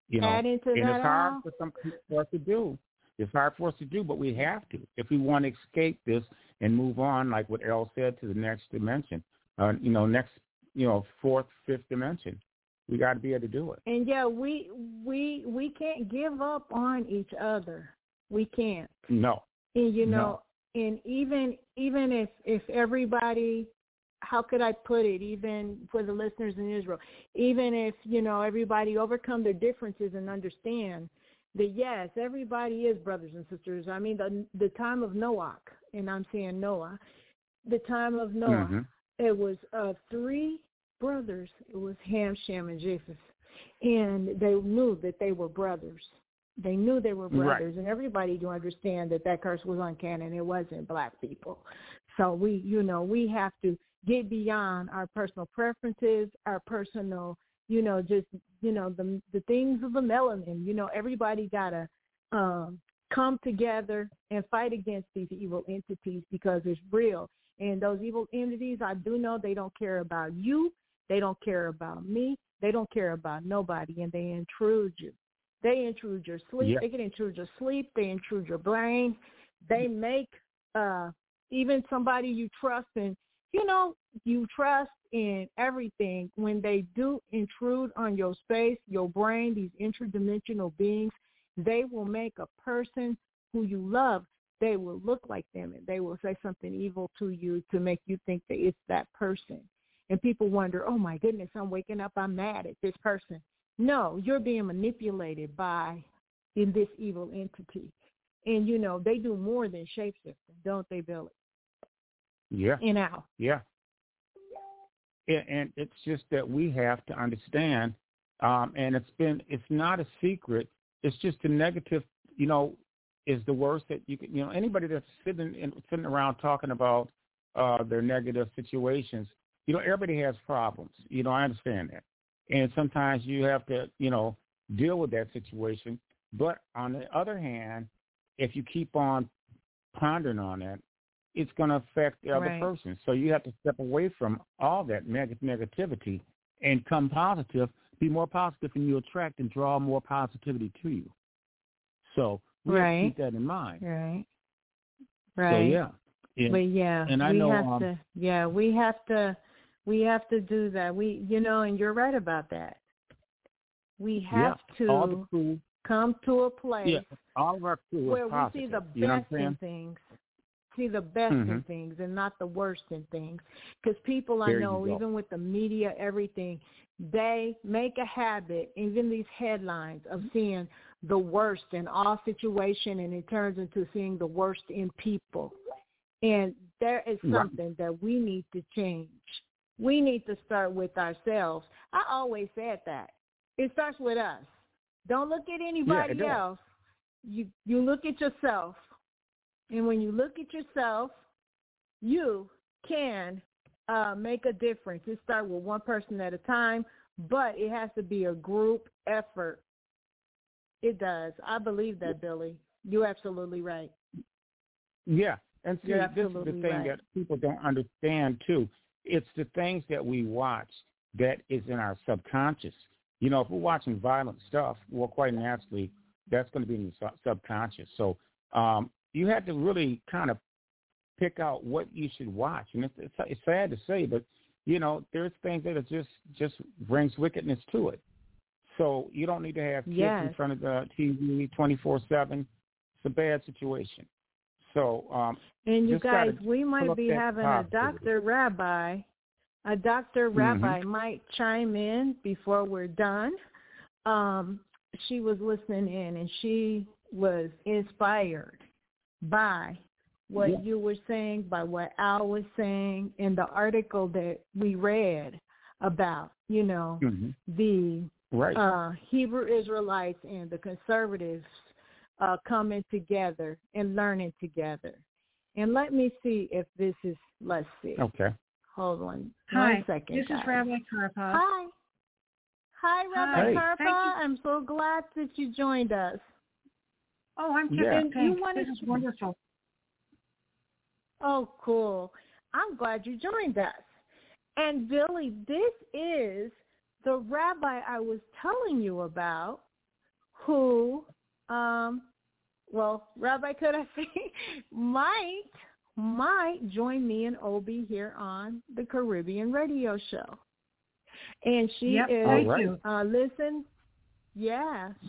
you know, and it's hard for some people for us to do. It's hard for us to do, but we have to if we want to escape this and move on, like what Errol said, to the next dimension, fourth, fifth dimension. We got to be able to do it. And yeah, we can't give up on each other. We can't. No. And and even if everybody, how could I put it? Even for the listeners in Israel, even if everybody overcome their differences and understand that yes, everybody is brothers and sisters. I mean, the time of Noah, and I'm saying Noah, the time of Noah, it was three brothers. It was Ham, Shem, and Japheth, and they knew that they were brothers. They knew they were brothers, right. And everybody do understand that curse was uncanny. It wasn't black people. So we, we have to get beyond our personal preferences, our personal, the things of the melanin. Everybody gotta come together and fight against these evil entities because it's real. And those evil entities, I do know they don't care about you. They don't care about me. They don't care about nobody, and they intrude you. They intrude your sleep. Yeah. They can intrude your sleep. They intrude your brain. They make even somebody you trust and, you trust in everything. When they do intrude on your space, your brain, these interdimensional beings, they will make a person who you love, they will look like them, and they will say something evil to you to make you think that it's that person. And people wonder, oh, my goodness, I'm waking up, I'm mad at this person. No, you're being manipulated in this evil entity. And, they do more than shapeshifting, don't they, Billy? Yeah. And out. Yeah. And it's just that we have to understand, and it's not a secret. It's just the negative, is the worst that you can, anybody that's sitting around talking about their negative situations, everybody has problems. I understand that. And sometimes you have to, deal with that situation. But on the other hand, if you keep on pondering on that, it's going to affect the other person. So you have to step away from all that negativity and come positive, be more positive, and you attract and draw more positivity to you. So we have to keep that in mind. Right. So, yeah. And I know. We have to do that. We, and you're right about that. We have to come to a place where we see the best in things, in things, and not the worst in things. Because people, I know, even with the media, everything, they make a habit, even these headlines, of seeing the worst in all situation, and it turns into seeing the worst in people. And there is something that we need to change. We need to start with ourselves. I always said that. It starts with us. Don't look at anybody else. You look at yourself. And when you look at yourself, you can make a difference. It starts with one person at a time, but it has to be a group effort. It does. I believe that, Billy. You're absolutely right. Yeah. And see, this is the thing that people don't understand, too. It's the things that we watch that is in our subconscious. If we're watching violent stuff, well, quite naturally, that's going to be in the subconscious. So you have to really kind of pick out what you should watch. And it's sad to say, but, there's things that it just brings wickedness to it. So you don't need to have kids in front of the TV 24/7. It's a bad situation. So, and you guys, we might be having a Dr. Rabbi might chime in before we're done. She was listening in, and she was inspired by what you were saying, by what Al was saying in the article that we read about, the Hebrew Israelites and the conservatives coming together and learning together. And let me see if this is, let's see. Okay. Hold on. Hi. 1 second. This is Rabbi Tarpa. Hi, Rabbi Tarpa. I'm so glad that you joined us. Oh, I'm kidding. This is wonderful. Oh, cool. I'm glad you joined us. And Billy, this is the rabbi I was telling you about who, well, Rabbi Tarpa might join me and Obi here on the Caribbean Radio Show. And she is,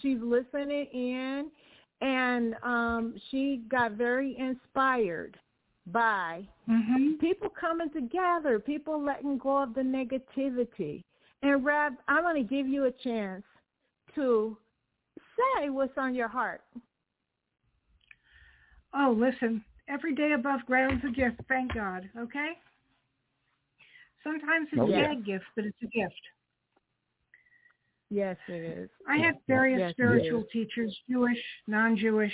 she's listening in, and she got very inspired by people coming together, people letting go of the negativity. And, Rab, I'm going to give you a chance to say what's on your heart. Oh, listen, every day above ground's a gift, thank God, okay? Sometimes it's bad gift, but it's a gift. Yes, it is. I had various spiritual teachers, Jewish, non-Jewish,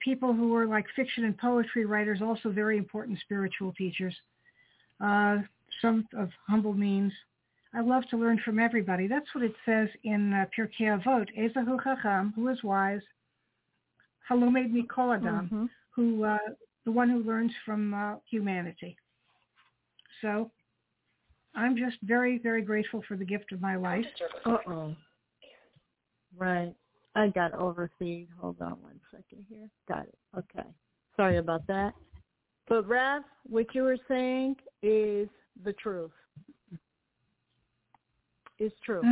people who were like fiction and poetry writers, also very important spiritual teachers, some of humble means. I love to learn from everybody. That's what it says in Pirkei Avot, Ezahu Chacham, who is wise, Halomed Mikol Adam, who the one who learns from humanity. So I'm just very, very grateful for the gift of my life. Uh-oh. Right. I got overfeed. Hold on one second here. Got it. Okay. Sorry about that. But, Rav, what you were saying is the truth. It's true.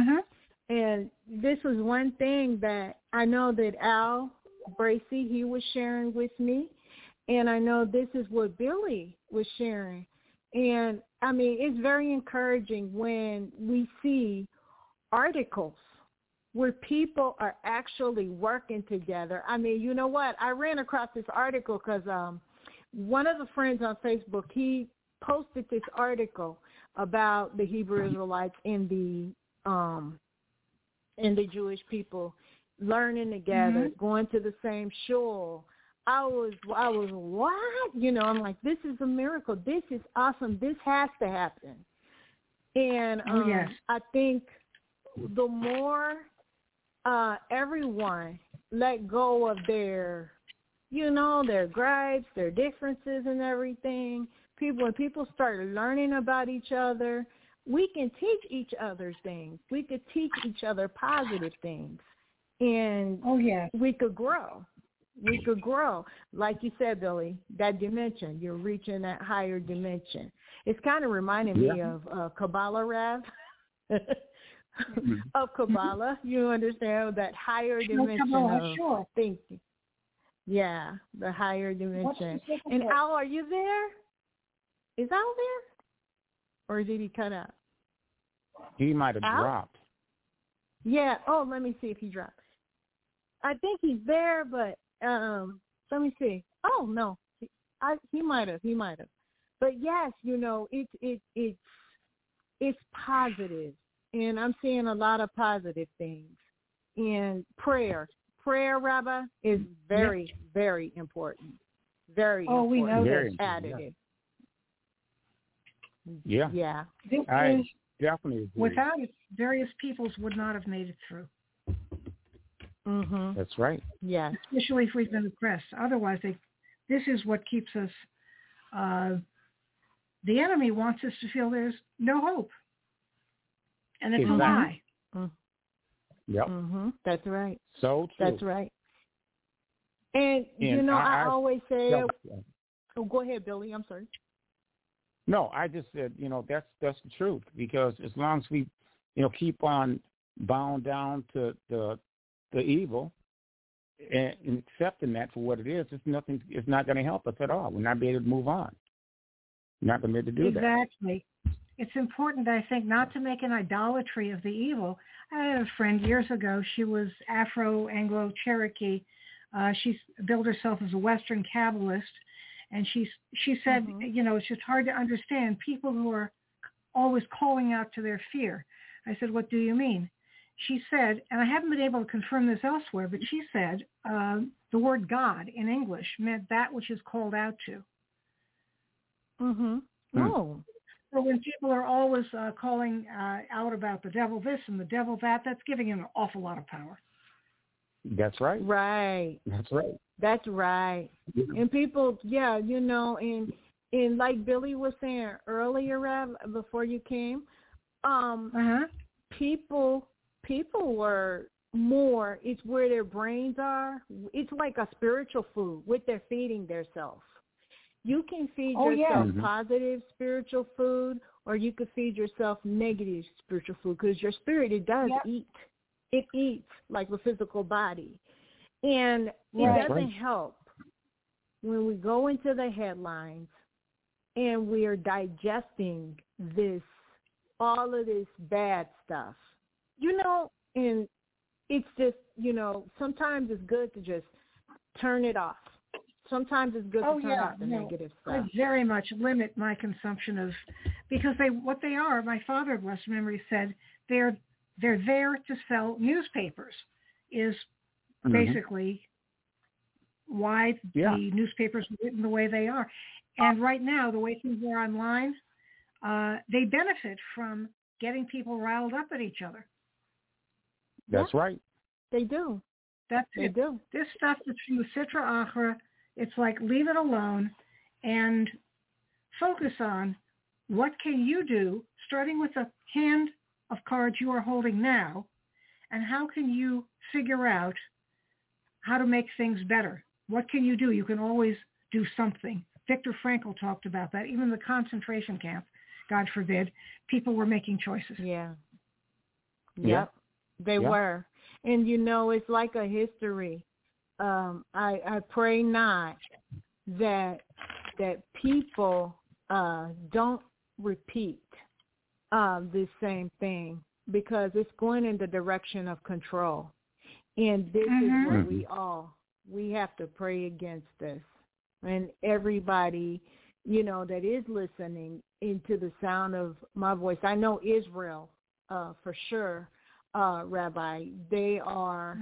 And this was one thing that I know that Al Bracey, he was sharing with me. And I know this is what Billy was sharing. And, I mean, it's very encouraging when we see articles where people are actually working together. I mean, you know what? I ran across this article because one of the friends on Facebook, he posted this article about the Hebrew Israelites and the Jewish people learning together, going to the same shul. I was, what? You know, I'm like, this is a miracle. This is awesome. This has to happen. And I think the more everyone let go of their, you know, their gripes, their differences and everything, when people start learning about each other, we can teach each other things. We could teach each other positive things. And we could grow. We could grow. Like you said, Billy, that dimension, you're reaching that higher dimension. It's kind of reminding me of Kabbalah, Rav, of Kabbalah. You understand that higher dimension of thinking. Yeah, the higher dimension. And Al, are you there? Is Al there? Or did he cut out? He might have dropped. Yeah. Oh, let me see if he dropped. I think he's there, but... let me see. Oh no, he might have. But yes, you know, it's positive, and I'm seeing a lot of positive things. And prayer, Rabbi, is very, very important. Very. Oh, important. We know that. Additive. Yeah. Yeah. I definitely agree. Without it, various peoples would not have made it through. That's right. Yeah. Especially if we've been oppressed. Otherwise, this is what keeps us. The enemy wants us to feel there's no hope, and it's a lie. Yep. That's right. So true. That's right. And you know, I always say. Oh, go ahead, Billy. I'm sorry. No, I just said that's the truth, because as long as we keep on bound down to the evil and accepting that for what it is, it's not going to help us at all. We're not going to be able to move on. We're not going to be able to do that. Exactly. It's important, I think, not to make an idolatry of the evil. I had a friend years ago. She was Afro-Anglo-Cherokee. She billed herself as a Western Kabbalist. And she said, it's just hard to understand people who are always calling out to their fear. I said, what do you mean? She said, and I haven't been able to confirm this elsewhere, but she said the word God in English meant that which is called out to. Oh. So when people are always calling out about the devil this and the devil that, that's giving him an awful lot of power. That's right. Right. That's right. That's right. Yeah. And people, and like Billy was saying earlier, Rev, before you came, people were more. It's where their brains are. It's like a spiritual food, what they're feeding themselves. You can feed yourself positive spiritual food, or you could feed yourself negative spiritual food, because your spirit, it does eat. It eats like the physical body. And it doesn't help when we go into the headlines and we are digesting this, all of this bad stuff. You know, and it's just, you know, sometimes it's good to just turn it off. Sometimes it's good to turn off the negative stuff. I very much limit my consumption of, because what they are, my father of blessed memory said, they're there to sell newspapers, is basically why the newspapers are written the way they are. And right now, the way things are online, they benefit from getting people riled up at each other. That's right. They do. That's it. They do. This stuff that's from the Sitra Achra, it's like leave it alone and focus on what can you do, starting with the hand of cards you are holding now, and how can you figure out how to make things better. What can you do? You can always do something. Viktor Frankl talked about that. Even the concentration camp, God forbid, people were making choices. Yeah. Yep. They were. And, you know, it's like a history. I pray not that people don't repeat this same thing, because it's going in the direction of control. And this is what we have to pray against this. And everybody, you know, that is listening into the sound of my voice. I know Israel, for sure, Rabbi, they are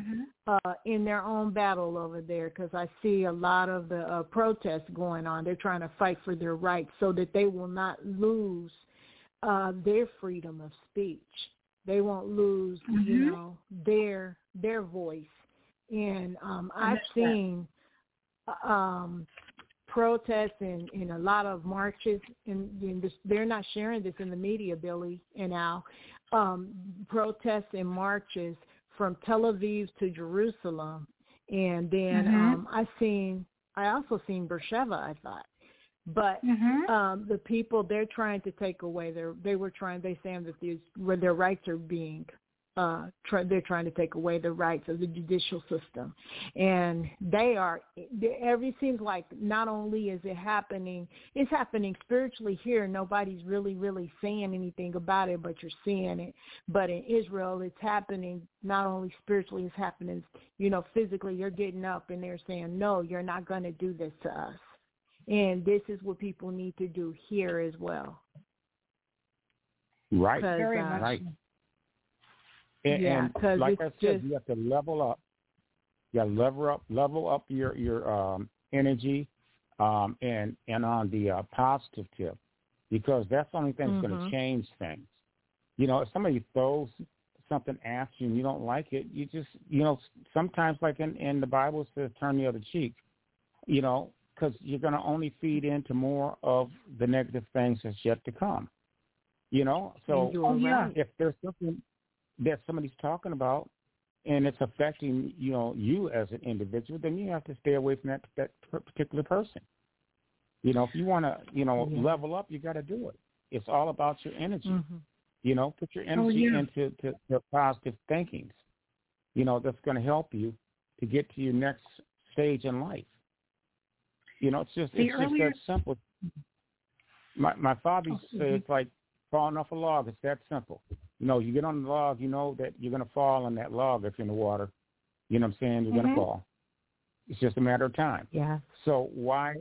in their own battle over there, because I see a lot of the protests going on. They're trying to fight for their rights so that they will not lose their freedom of speech. They won't lose, you know, their voice. And I've seen protests and a lot of marches, and this, they're not sharing this in the media, Billy and Al, protests and marches from Tel Aviv to Jerusalem. And then I also seen Beersheba, I thought. But the people, they're trying to take away they're saying that their rights are being they're trying to take away the rights of the judicial system. And it seems like not only is it happening, it's happening spiritually here. Nobody's really, really saying anything about it, but you're seeing it. But in Israel, it's happening not only spiritually, it's happening, you know, physically. You're getting up and they're saying, no, you're not going to do this to us. And this is what people need to do here as well. Right. Very much. Right. And like I said, you have to level up. You got to level up your energy, and on the positive tip, because that's the only thing that's going to change things. You know, if somebody throws something at you and you don't like it, you just, you know, sometimes like in the Bible it says turn the other cheek, you know, because you're going to only feed into more of the negative things that's yet to come. You know, so if there's something that somebody's talking about and it's affecting, you know, you as an individual, then you have to stay away from that particular person. You know, if you want to, you know, level up, you got to do it. It's all about your energy. You know, put your energy into positive thinking. You know, that's going to help you to get to your next stage in life. You know, it's just that simple. My father used to say it's like falling off a log. It's that simple. You know, you get on the log, you know that you're going to fall on that log if you're in the water. You know what I'm saying? You're going to fall. It's just a matter of time. Yeah. So why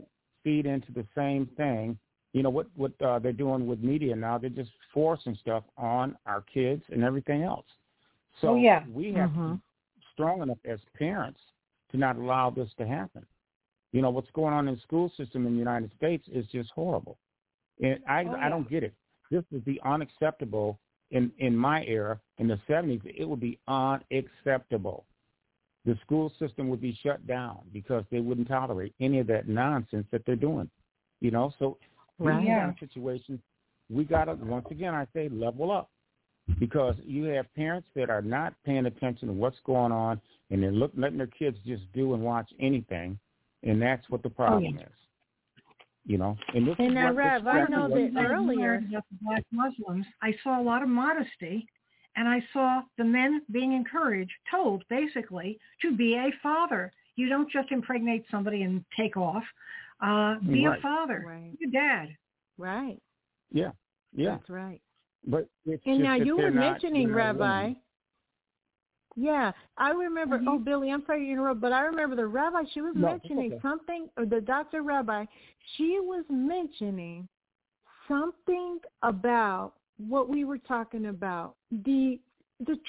feed into the same thing? You know, what they're doing with media now, they're just forcing stuff on our kids and everything else. So we have to be strong enough as parents to not allow this to happen. You know, what's going on in the school system in the United States is just horrible. And I don't get it. This would be unacceptable in my era. In the 70s, it would be unacceptable. The school system would be shut down because they wouldn't tolerate any of that nonsense that they're doing. You know, so in that situation, we got to, once again, I say, level up. because you have parents that are not paying attention to what's going on, and they're letting their kids just do and watch anything, and that's what the problem is. You know, and now, Rev, I know that earlier, Black Muslims, I saw a lot of modesty, and I saw the men being encouraged, told basically, to be a father. You don't just impregnate somebody and take off. Be a father. Right. Be a dad. Right. Yeah. Yeah. That's right. But and now you were mentioning, Rabbi. Yeah, I remember. Oh, Billy, I'm sorry to interrupt, but I remember the rabbi. She was mentioning something, or the Dr. Rabbi. She was mentioning something about what we were talking about, the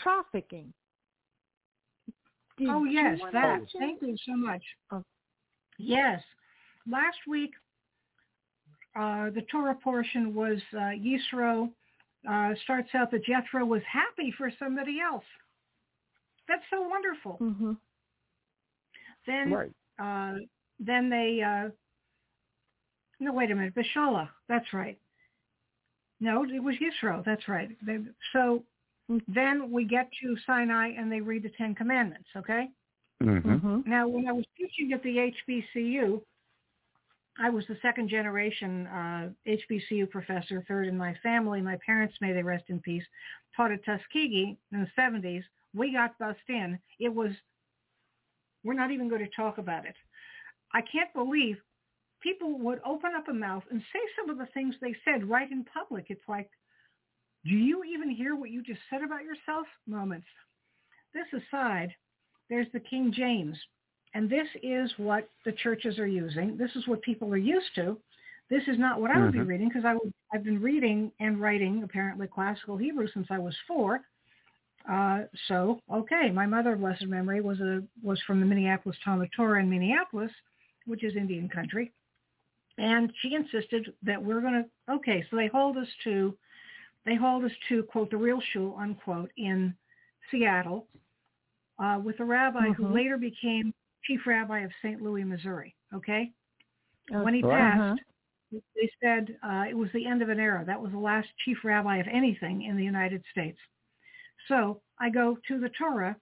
trafficking. Yes, that. Thank you so much. Oh. Yes, last week the Torah portion was Yisro starts out that Jethro was happy for somebody else. That's so wonderful. Mm-hmm. Then they, no, wait a minute, Bishola, that's right. No, it was Yisro, that's right. Then we get to Sinai and they read the Ten Commandments, okay? Mm-hmm. Mm-hmm. Now, when I was teaching at the HBCU, I was the second generation HBCU professor, third in my family. My parents, may they rest in peace, taught at Tuskegee in the 70s. We got bussed in. It was, we're not even going to talk about it. I can't believe people would open up a mouth and say some of the things they said right in public. It's like, do you even hear what you just said about yourself? Moments. This aside, there's the King James. And this is what the churches are using. This is what people are used to. This is not what I would be reading, because I've been reading and writing, apparently, classical Hebrew since I was 4. My mother, blessed memory, was from the Minneapolis Talmud Torah in Minneapolis, which is Indian country, and she insisted that we're going to. Okay, so they hold us to quote the real shul unquote in Seattle, with a rabbi who later became chief rabbi of St. Louis, Missouri. Okay, when he passed, they said it was the end of an era. That was the last chief rabbi of anything in the United States. So I go to the Torah,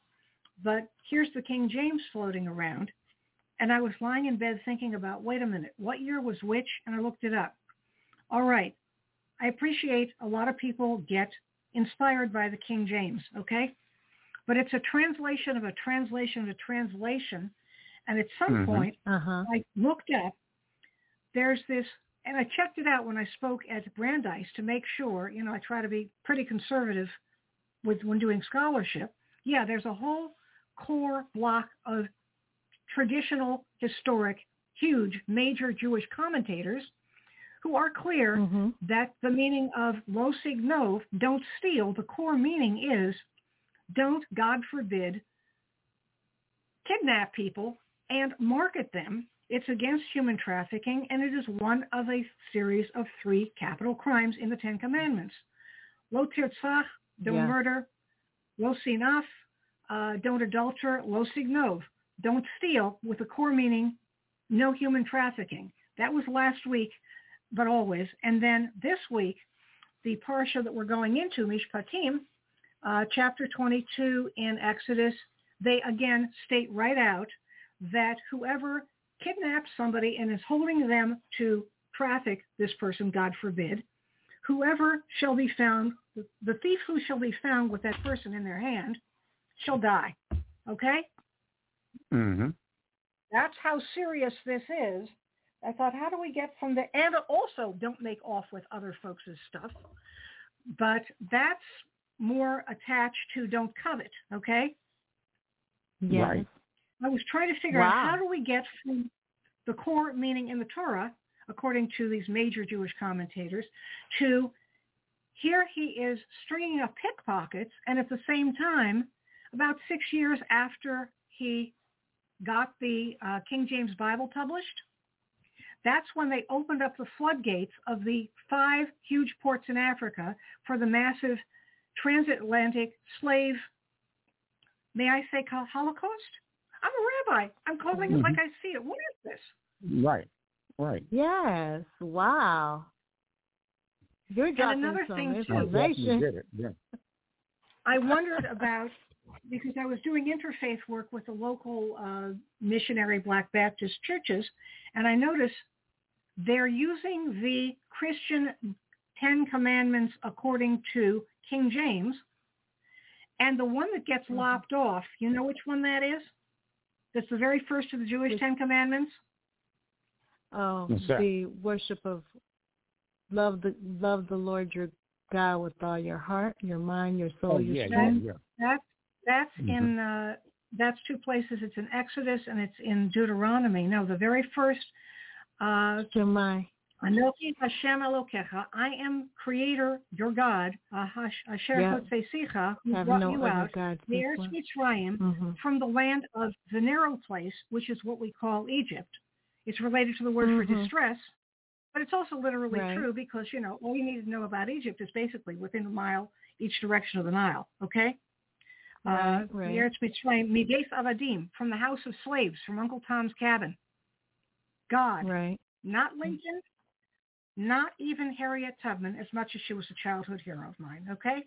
but here's the King James floating around. And I was lying in bed thinking about, wait a minute, what year was which? And I looked it up. All right. I appreciate a lot of people get inspired by the King James, okay? But it's a translation of a translation of a translation. And at some point, I looked up, there's this, and I checked it out when I spoke at Brandeis to make sure, you know, I try to be pretty conservative when doing scholarship. Yeah, there's a whole core block of traditional, historic, huge, major Jewish commentators who are clear that the meaning of lo signov, don't steal, the core meaning is don't, God forbid, kidnap people and market them. It's against human trafficking, and it is one of a series of 3 capital crimes in the Ten Commandments. Lo tirtzach, don't murder, lo sinaf, don't adulter, lo signov, don't steal, with the core meaning, no human trafficking. That was last week, but always. And then this week, the parsha that we're going into, Mishpatim, chapter 22 in Exodus, they again state right out that whoever kidnaps somebody and is holding them to traffic this person, God forbid, whoever shall be found, the thief who shall be found with that person in their hand shall die. Okay? Mm-hmm. That's how serious this is. I thought, how do we get from the, and also don't make off with other folks' stuff. But that's more attached to don't covet. Okay? Yes. Right. I was trying to figure out how do we get from the core meaning in the Torah, according to these major Jewish commentators, to here he is stringing up pickpockets, and at the same time, about 6 years after he got the King James Bible published, that's when they opened up the floodgates of the 5 huge ports in Africa for the massive transatlantic slave, may I say, Holocaust? I'm a rabbi. I'm calling it like I see it. What is this? Right. Yes. Wow. You're dropping some information. Yeah. I wondered about, because I was doing interfaith work with the local missionary Black Baptist churches, and I noticed they're using the Christian Ten Commandments according to King James, and the one that gets lopped off, you know which one that is? That's the very first of the Jewish Ten Commandments? The worship of love the Lord your God with all your heart, your mind, your soul, your strength. That's in that's two places. It's in Exodus and it's in Deuteronomy. No, the very first. Shemai. Anochi Hashem Elokecha. I am Creator, your God. Asher Hotseisicha, who brought you out, the Eretz Mitzrayim, from the land of the narrow place, which is what we call Egypt. It's related to the word for distress, but it's also literally true because, you know, all you need to know about Egypt is basically within a mile each direction of the Nile, okay? The Eretz Mitzrayim, Midas Avadim, from the house of slaves, from Uncle Tom's cabin. God, not Lincoln, not even Harriet Tubman, as much as she was a childhood hero of mine, okay?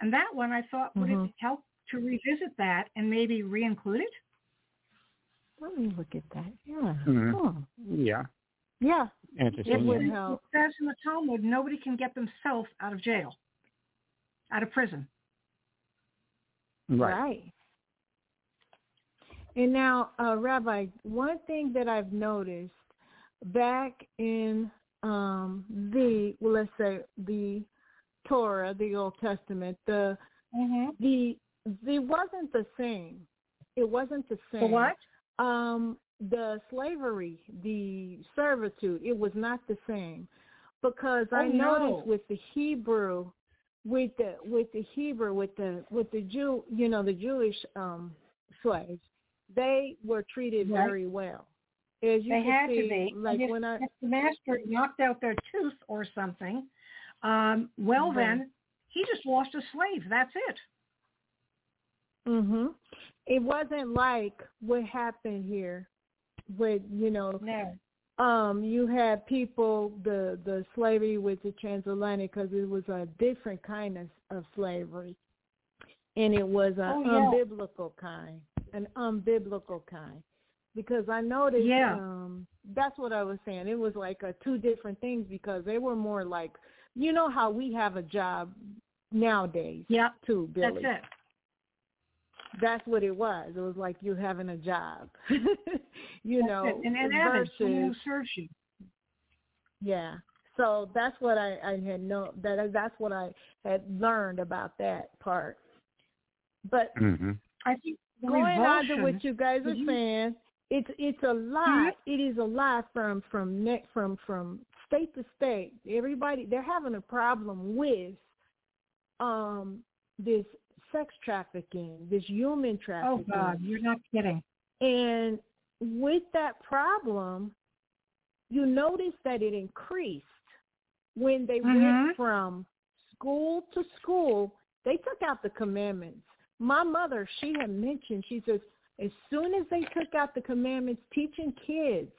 And that one I thought, would it help to revisit that and maybe re-include it? Let me look at that. Yeah. Mm-hmm. Oh. Yeah. Yeah. Interesting. It would help. It says in the Talmud, nobody can get themselves out of jail, out of prison. Right. And now, Rabbi, one thing that I've noticed back in the Torah, the Old Testament, it wasn't the same. It wasn't the same. The what? The slavery, the servitude, it was not the same, because noticed with the Hebrew, with the Jew, you know, the Jewish slaves, they were treated very well. As you to be. Like if, if the master knocked out their tooth or something, then he just lost a slave. That's it. Mhm. It wasn't like what happened here with, you know, you had people, the slavery with the transatlantic, because it was a different kind of slavery. And it was an unbiblical kind. Because I noticed, that's what I was saying. It was like two different things, because they were more like, you know how we have a job nowadays too, Billy. That's it. That's what it was. It was like you having a job, you know, and versus searching. Yeah. So that's what that's what I had learned about that part. But I think going on to what you guys are saying, it's a lot. It is a lot from state to state. Everybody, they're having a problem with this sex trafficking, this human trafficking. Oh, God, you're not kidding. And with that problem, you notice that it increased when they went from school to school. They took out the commandments. My mother, she had mentioned, she says, as soon as they took out the commandments, teaching kids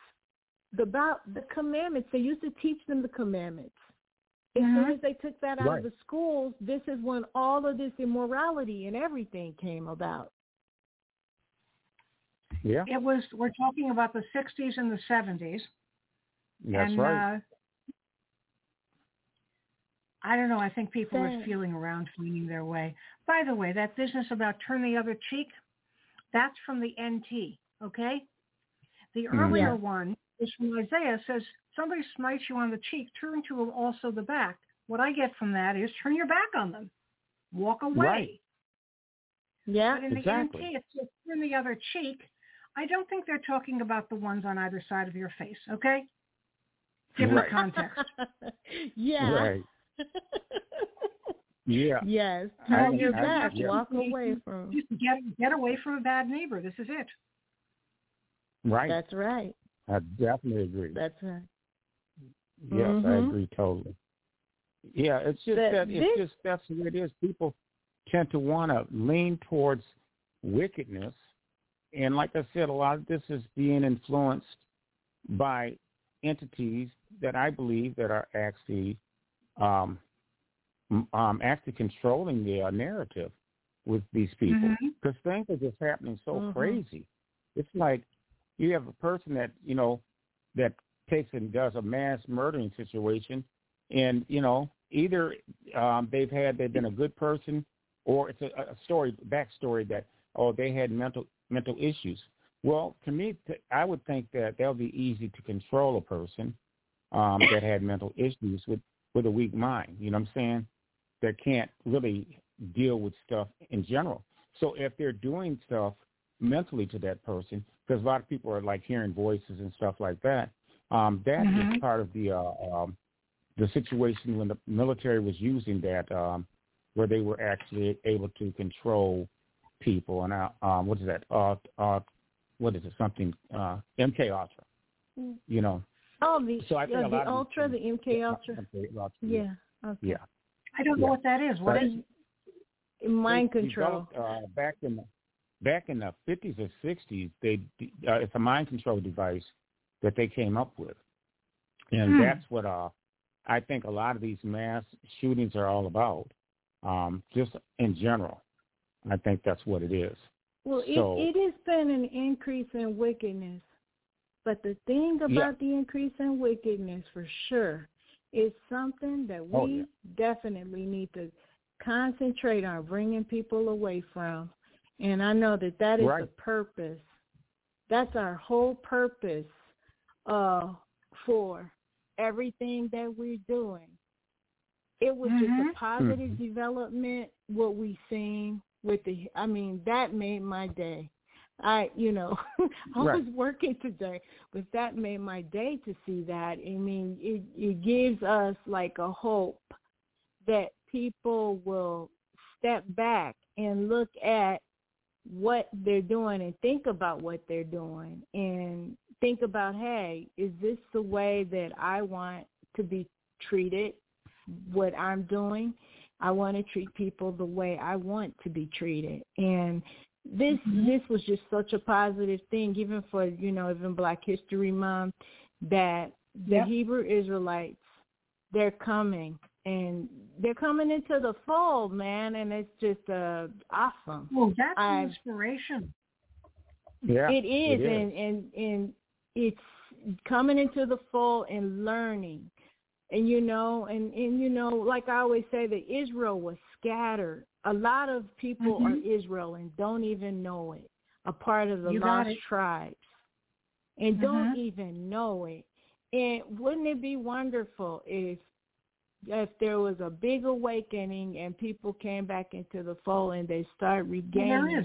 about the commandments, they used to teach them the commandments. As soon as they took that out of the schools, this is when all of this immorality and everything came about. Yeah, it was. We're talking about the 60s and the 70s. That's right. I don't know. I think people were feeling around, finding their way. By the way, that business about turn the other cheek, that's from the NT. Okay, the earlier one is from Isaiah. Says, somebody smites you on the cheek, turn to also the back. What I get from that is turn your back on them. Walk away. Right. Yeah, but in the NT, it's just turn the other cheek. I don't think they're talking about the ones on either side of your face, okay? Given the context. Right. Yes. Turn your back. Walk away from. Just get away from a bad neighbor. This is it. Right. That's right. I definitely agree. That's right. Yes, I agree totally. Yeah, it's just that's what it is. People tend to want to lean towards wickedness, and like I said, a lot of this is being influenced by entities that I believe that are actually controlling their narrative. with these people, because things are just happening so crazy. It's like you have a person that, you know, that takes and does a mass murdering situation, and, you know, either they've been a good person, or it's a story, backstory that, oh, they had mental issues. Well, to me, I would think that that would be easy to control a person that had mental issues with a weak mind, you know what I'm saying, that can't really deal with stuff in general. So if they're doing stuff mentally to that person, because a lot of people are like hearing voices and stuff like that, that is part of the situation when the military was using that, where they were actually able to control people. And what is that? What is it? Something MK Ultra. You know. Oh, the MK Ultra. Yeah. Okay. Yeah. I don't know what that is. What is mind control? Back in the 50s or 60s, it's a mind control device that they came up with, and that's what I think a lot of these mass shootings are all about. Just in general, I think that's what it is. Well, so, it has been an increase in wickedness, but the thing about the increase in wickedness, for sure, is something that we definitely need to concentrate on bringing people away from. And I know that is the purpose. That's our whole purpose for everything that we're doing. It was just a positive development, what we seen with that made my day. I was working today, but that made my day to see that. I mean, it gives us like a hope that people will step back and look at what they're doing and think about what they're doing and think about, hey, is this the way that I want to be treated, what I'm doing? I want to treat people the way I want to be treated. And this was just such a positive thing, even for, even Black History Month, that the Hebrew Israelites, they're coming. And they're coming into the fold, man, and it's just awesome. Well, that's inspiration. Yeah, it is. And it's coming into the fold and learning. And, like I always say, that Israel was scattered. A lot of people are Israel and don't even know it, a part of the lost tribes, and don't even know it. And wouldn't it be wonderful if there was a big awakening and people came back into the fold and they start regaining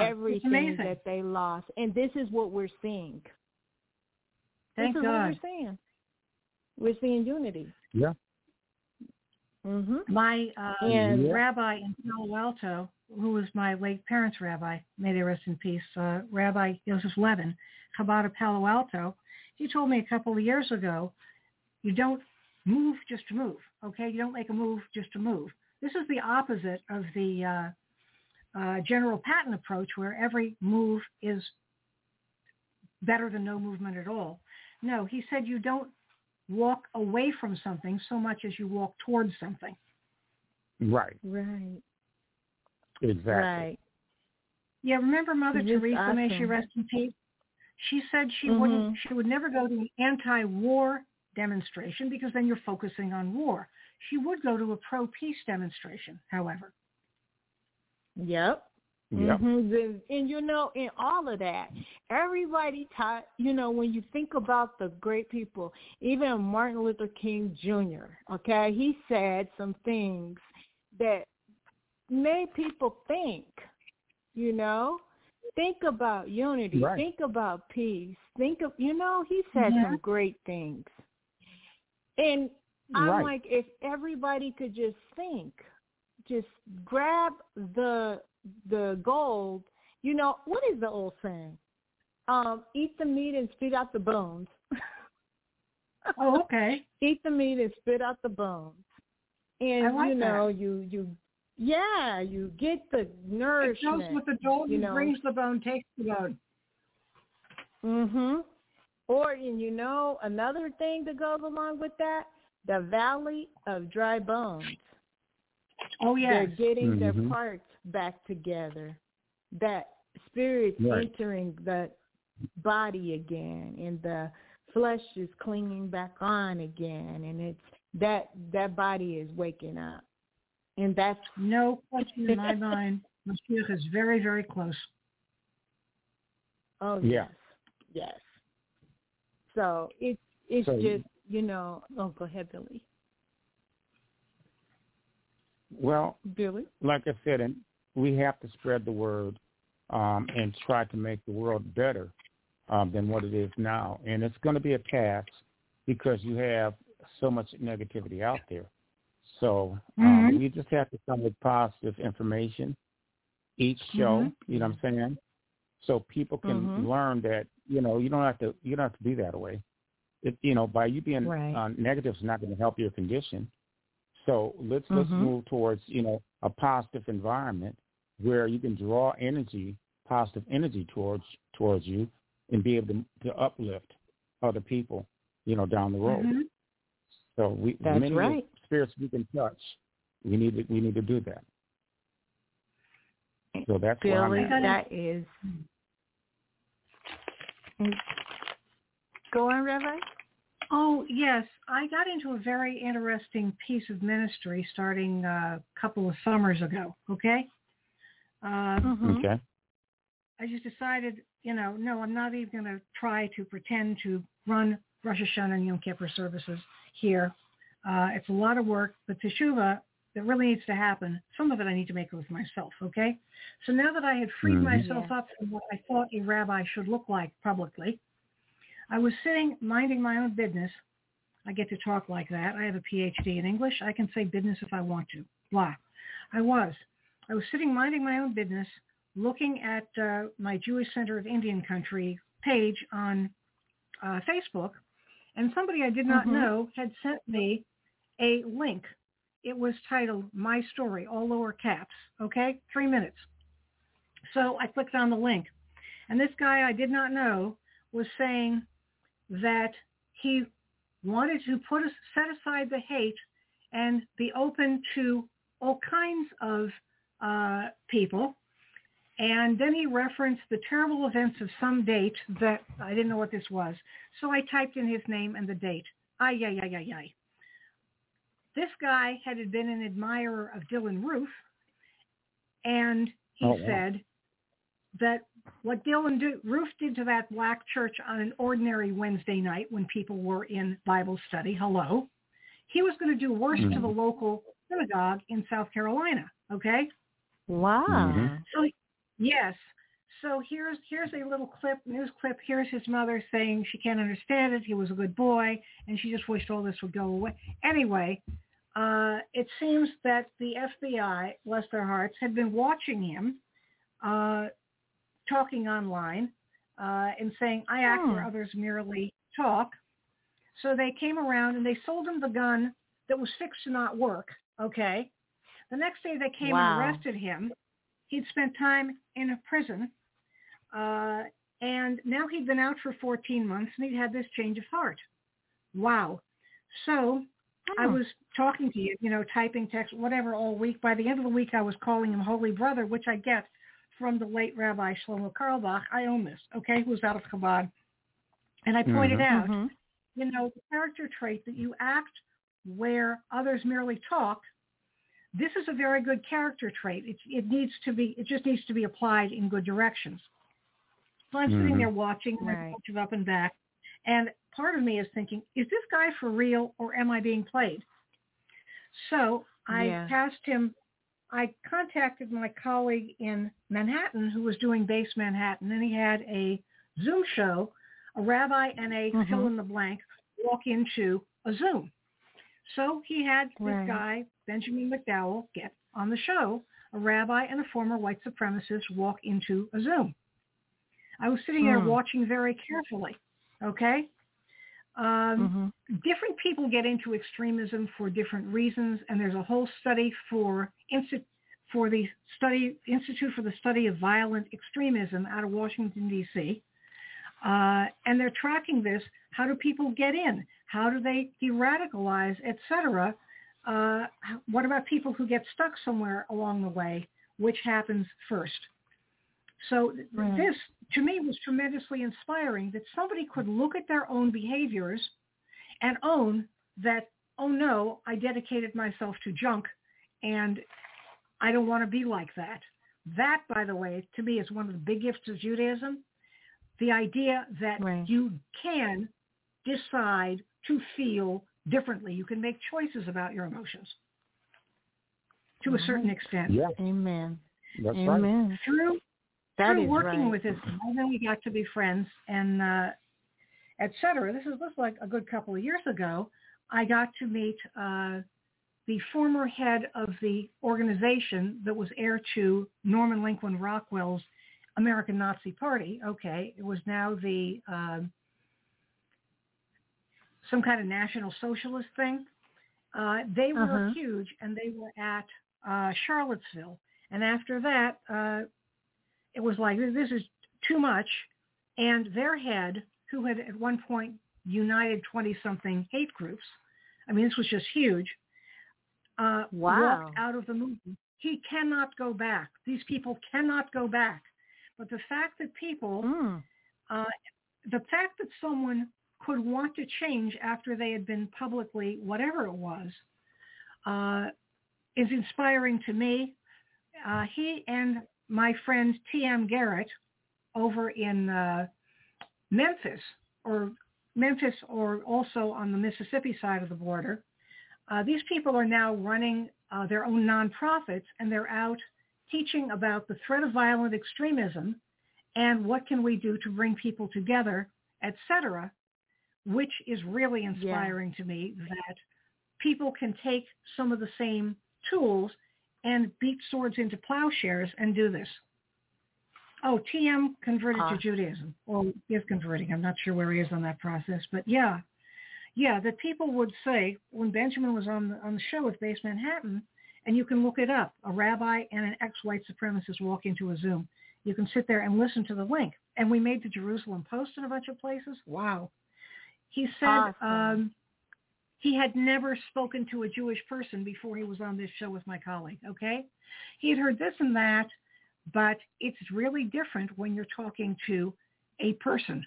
everything that they lost? And this is what we're seeing. Thank God. What we're seeing. We're seeing unity. Yeah. Mm-hmm. My rabbi in Palo Alto, who was my late parents' rabbi, may they rest in peace, Rabbi Joseph Levin, Chabad of Palo Alto, he told me a couple of years ago, you don't move just to move, okay? You don't make a move just to move. This is the opposite of the General Patton approach, where every move is better than no movement at all. No, he said you don't walk away from something so much as you walk towards something. Right. Right. Exactly. Right. Yeah, remember Mother Teresa, may she rest in peace? She said she would never go to an anti-war demonstration, because then you're focusing on war. She would go to a pro-peace demonstration, however. Yep. And in all of that, everybody taught, when you think about the great people, even Martin Luther King Jr., okay, he said some things that made people think, think about unity, think about peace, he said some great things. And I'm like, if everybody could just think, just grab the gold, what is the old saying? Eat the meat and spit out the bones. Oh, okay. Eat the meat and spit out the bones. And, I like that. You get the nourishment. It goes with the gold, brings the bone, takes the bone. Mm-hmm. Or, another thing that goes along with that, the valley of dry bones. Oh, yeah. They're getting their parts back together, that spirit entering the body again, and the flesh is clinging back on again, and it's that body is waking up. And that's no question in my mind. Mashiach is very, very close. Oh yes. Yes. So it's just, you know. Oh, go ahead, Billy. Well, Billy, like I said, and we have to spread the word and try to make the world better than what it is now. And it's going to be a task because you have so much negativity out there. So we just have to come with positive information each show, you know what I'm saying? So people can learn that, you know, you don't have to be that way. It, you know, by you being negative is not going to help your condition. So let's move towards, you know, a positive environment where you can draw energy, positive energy towards you, and be able to uplift other people, you know, down the road. So many spirits we can touch. We need to do that. So that's where I'm at. That is. Go on, Rabbi. Oh, yes. I got into a very interesting piece of ministry starting a couple of summers ago, okay? Okay. I just decided, you know, no, I'm not even going to try to pretend to run Rosh Hashanah and Yom Kippur services here. It's a lot of work, but teshuvah, that really needs to happen. Some of it I need to make with myself, okay? So now that I had freed myself up from what I thought a rabbi should look like publicly, I was sitting, minding my own business. I get to talk like that. I have a PhD in English. I can say business if I want to. Blah. I was sitting, minding my own business, looking at my Jewish Center of Indian Country page on Facebook, and somebody I did not know had sent me a link. It was titled My Story, all lower caps, okay? 3 minutes. So I clicked on the link, and this guy I did not know was saying that he wanted to set aside the hate and be open to all kinds of people. And then he referenced the terrible events of some date that I didn't know what this was. So I typed in his name and the date. Ay, ay, ay, ay, ay. This guy had been an admirer of Dylann Roof, and he said that what Dylann Roof did to that black church on an ordinary Wednesday night when people were in Bible study, he was going to do worse to the local synagogue in South Carolina, okay? Wow. So, yes. So here's a little news clip. Here's his mother saying she can't understand it. He was a good boy, and she just wished all this would go away. Anyway, it seems that the FBI, bless their hearts, had been watching him talking online and saying, I act where others merely talk. So they came around, and they sold him the gun that was fixed to not work, okay? The next day they came and arrested him. He'd spent time in a prison. And now he'd been out for 14 months, and he'd had this change of heart. Wow. So I was talking to you know, typing text, whatever, all week. By the end of the week, I was calling him Holy Brother, which I get from the late Rabbi Shlomo Karlbach. I own this, okay, who's out of Chabad. And I pointed out, you know, the character trait that you act where others merely talk, this is a very good character trait. It just needs to be applied in good directions. So I'm sitting there watching, I watch it up and back, and part of me is thinking, is this guy for real, or am I being played? So I asked him, I contacted my colleague in Manhattan who was doing Base Manhattan, and he had a Zoom show, a rabbi and a fill in the blank walk into a Zoom. So he had this guy, Benjamin McDowell, get on the show, a rabbi and a former white supremacist walk into a Zoom. I was sitting there watching very carefully, okay? Different people get into extremism for different reasons, and there's a whole study Institute for the Study of Violent Extremism out of Washington, D.C., and they're tracking this. How do people get in? How do they de-radicalize, et cetera? What about people who get stuck somewhere along the way which happens first. So this, to me, was tremendously inspiring, that somebody could look at their own behaviors and own that, oh, no, I dedicated myself to junk, and I don't want to be like that. That, by the way, to me, is one of the big gifts of Judaism, the idea that you can decide to feel differently. You can make choices about your emotions to a certain extent. Yeah. Amen. That's Amen. Right. Through working with this, and then we got to be friends and et cetera. This was like a good couple of years ago. I got to meet the former head of the organization that was heir to Norman Lincoln Rockwell's American Nazi Party. Okay, it was now the some kind of National Socialist thing. They were huge, and they were at Charlottesville. And after that, it was like, this is too much. And their head, who had at one point united 20-something hate groups, I mean, this was just huge, walked out of the movement. He cannot go back. These people cannot go back. But the fact that people, the fact that someone could want to change after they had been publicly, whatever it was, is inspiring to me. He and my friend T.M. Garrett over in Memphis or also on the Mississippi side of the border, these people are now running their own nonprofits, and they're out teaching about the threat of violent extremism and what can we do to bring people together, et cetera, which is really inspiring to me, that people can take some of the same tools and beat swords into plowshares and do this. Oh, TM converted to Judaism. Or is converting. I'm not sure where he is on that process. But yeah, that people would say, when Benjamin was on the show with Base Manhattan, and you can look it up, a rabbi and an ex-white supremacist walk into a Zoom. You can sit there and listen to the link. And we made the Jerusalem Post in a bunch of places. Wow. He said he had never spoken to a Jewish person before he was on this show with my colleague, okay? He had heard this and that, but it's really different when you're talking to a person.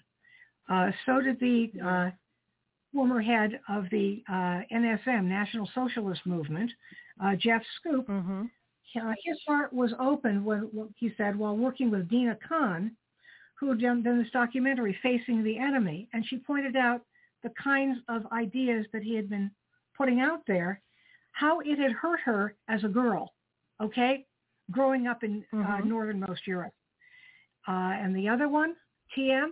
So did the former head of the NSM, National Socialist Movement, Jeff Scoop. His heart was open, when he said, while working with Dina Khan, who had done this documentary, Facing the Enemy, and she pointed out the kinds of ideas that he had been putting out there, how it had hurt her as a girl, okay, growing up in northernmost Europe. And the other one, TM,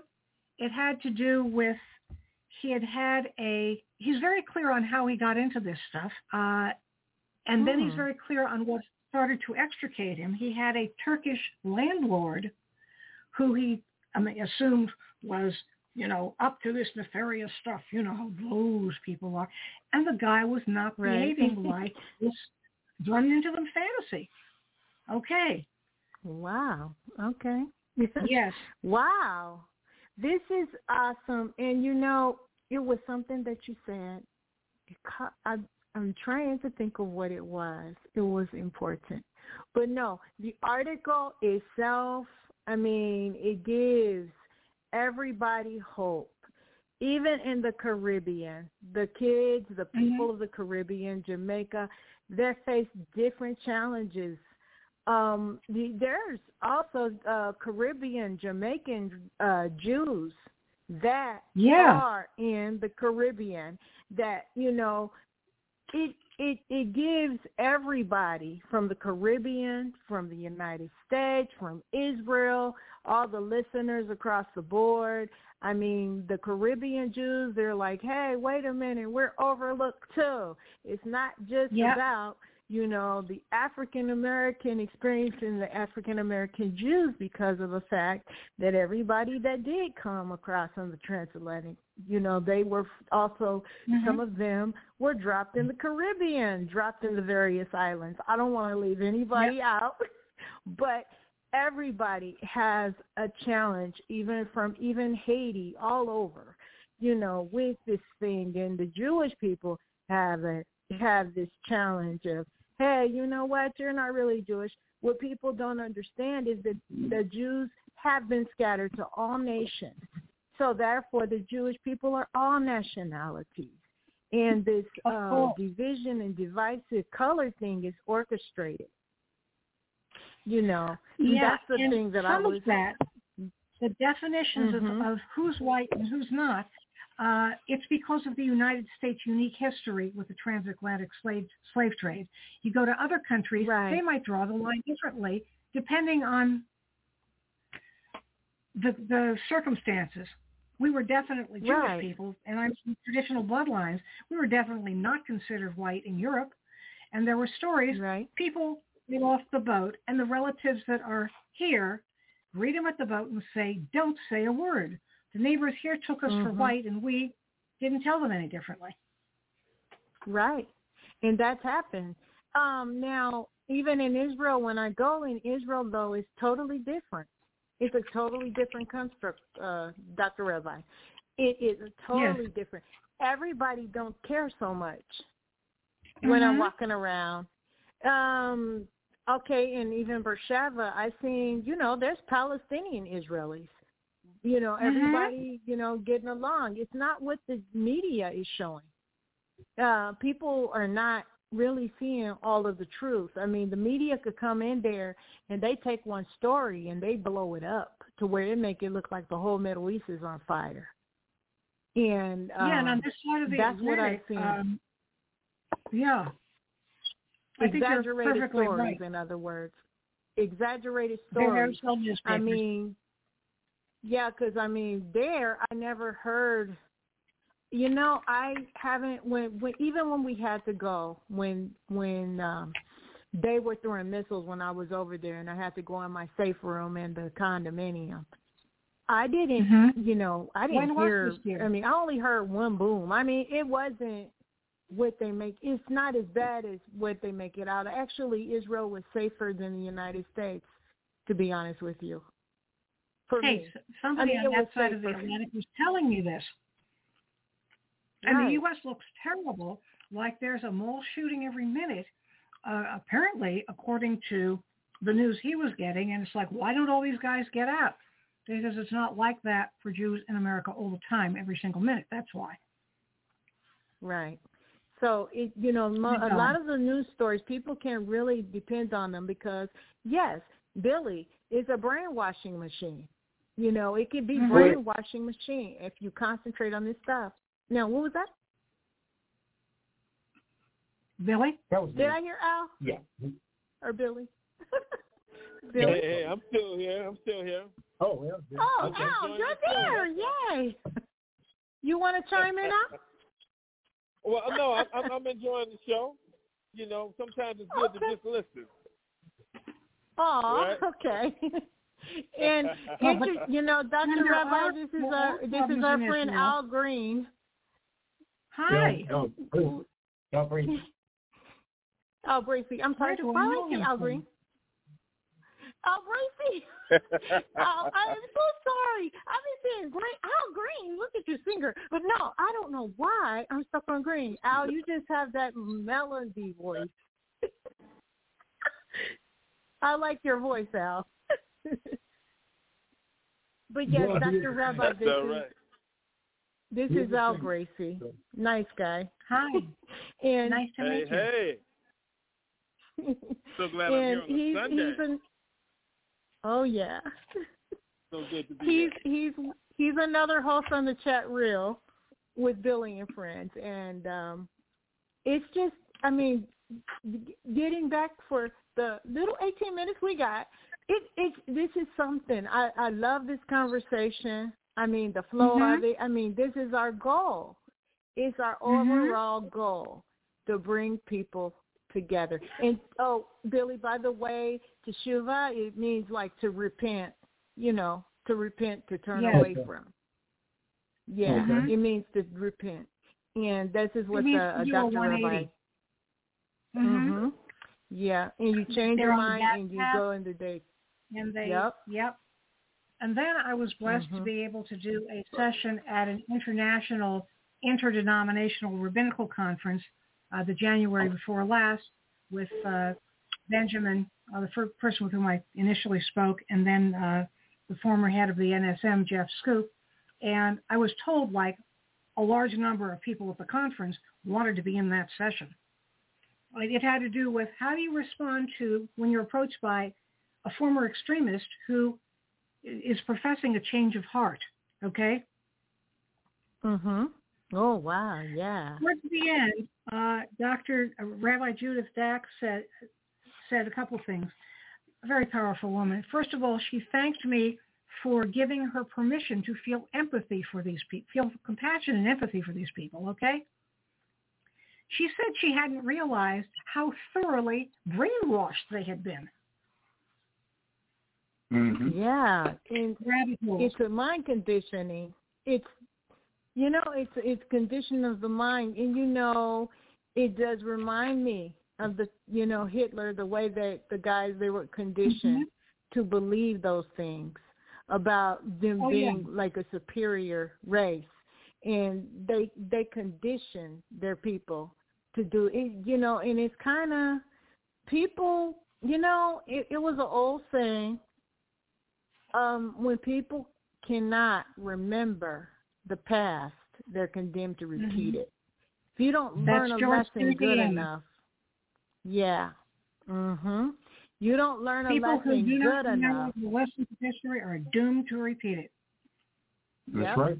it had to do with he's very clear on how he got into this stuff, and then he's very clear on what started to extricate him. He had a Turkish landlord who he assumed was, up to this nefarious stuff, how those people are. And the guy was not behaving like this run into them fantasy. Okay. Wow. Okay. Yes. Wow. This is awesome. And, it was something that you said. I'm trying to think of what it was. It was important. But no, the article itself, it gives everybody hope, even in the Caribbean. The kids, the people of the Caribbean, Jamaica, they face different challenges. There's also Caribbean, Jamaican Jews that are in the Caribbean that, it gives everybody from the Caribbean, from the United States, from Israel, all the listeners across the board. The Caribbean Jews, they're like, hey, wait a minute, we're overlooked too. It's not just about, the African-American experience and the African-American Jews, because of the fact that everybody that did come across on the transatlantic, they were also, some of them were dropped in the Caribbean, dropped in the various islands. I don't want to leave anybody out, but everybody has a challenge, even from Haiti, all over, with this thing. And the Jewish people have this challenge of, hey, you know what, you're not really Jewish, What people don't understand is that the Jews have been scattered to all nations. So therefore, the Jewish people are all nationalities. And this division and divisive color thing is orchestrated. You know, yeah, that's the thing that I was... That, the definitions of who's white and who's not, it's because of the United States' unique history with the transatlantic slave trade. You go to other countries, they might draw the line differently depending on the circumstances. We were definitely Jewish people, and I'm from traditional bloodlines. We were definitely not considered white in Europe, and there were stories. People lost the boat, and the relatives that are here read them at the boat and say, don't say a word. The neighbors here took us for white, and we didn't tell them any differently. Right, and that's happened. Now, even in Israel, when I go in Israel, though, it's totally different. It's a totally different construct, Dr. Rabbi. It is totally different. Everybody don't care so much when I'm walking around. Okay, and even Beersheba, I've seen, you know, there's Palestinian Israelis. You know, everybody, you know, getting along. It's not what the media is showing. People are not really seeing all of the truth. I mean, the media could come in there and they take one story and they blow it up to where they make it look like the whole Middle East is on fire. And and on this side of the Atlantic, what I've seen. I think exaggerated you're perfectly stories, in other words. Exaggerated stories. I mean, yeah, because, I mean, there I never heard, you know, I haven't, when even when we had to go, when they were throwing missiles when I was over there and I had to go in my safe room in the condominium, I didn't, you know, I didn't hear, I mean, I only heard one boom. I mean, it wasn't what they make. It's not as bad as what they make it out. Actually, Israel was safer than the United States, to be honest with you. Hey, somebody on that side of the Atlantic was telling me this. And the U.S. looks terrible, like there's a mole shooting every minute, apparently, according to the news he was getting. And it's like, why don't all these guys get out? Because it's not like that for Jews in America all the time, every single minute. That's why. Right. So, it, you know, a lot of the news stories, people can't really depend on them because, yes, Billy is a brainwashing machine. You know, it could be brainwashing machine if you concentrate on this stuff. Now, what was that? Billy? That was Did I hear Al? Yeah. Or Billy? Billy? Hey, I'm still here. Oh, yeah. Al, you're there. Yay. You want to chime in, Al? Well, no, I'm enjoying the show. You know, sometimes it's good to just listen. Oh, okay. And you know, Dr. Rabbi, this is our friend Al Green. Hi. Al Bracey. I'm sorry. Why do I say Al Green? Al Bracey. I'm so sorry. I've been saying Al Green. Look at your finger. But no, I don't know why I'm stuck on Green. Al, you just have that melody voice. I like your voice, Al. But yes, Dr. Rabbi, this is Al Bracey. Nice guy. Hi. And nice to meet you. Hey. So glad I'm here on Sunday. Oh yeah. So good to be here. He's another host on the chat reel with Billy and friends, and it's just getting back for the little 18 minutes we got. This is something. I love this conversation. I mean, the flow of it. I mean, this is our goal. It's our overall goal to bring people together. And, oh, Billy, by the way, teshuva, it means like to repent, you know, to turn away from. Yeah, it means to repent. And this is what the Dr. Rabbi. Yeah, and you change your mind and you go in the day. And they, And then I was blessed to be able to do a session at an international, interdenominational rabbinical conference the January before last with Benjamin the first person with whom I initially spoke, and then the former head of the NSM, Jeff Scoop. And I was told, like, a large number of people at the conference wanted to be in that session. It had to do with how do you respond to when you're approached by a former extremist who is professing a change of heart, okay? Mm-hmm. Oh, wow, yeah. Towards the end, Dr. Rabbi Judith Dax said a couple things. A very powerful woman. First of all, she thanked me for giving her permission to feel empathy for these people, feel compassion and empathy for these people, okay? She said she hadn't realized how thoroughly brainwashed they had been. Mm-hmm. Yeah. It's a mind conditioning. It's condition of the mind. And, it does remind me of the, Hitler, the way that the guys, they were conditioned mm-hmm. to believe those things about them being like a superior race. And they condition their people to do it, and it's kind of people, it was an old saying, when people cannot remember the past, they're condemned to repeat mm-hmm. it. If you don't learn a lesson good enough, yeah, mm-hmm. You don't learn a lesson good enough. People who do not remember the lessons of history are doomed to repeat it. That's right.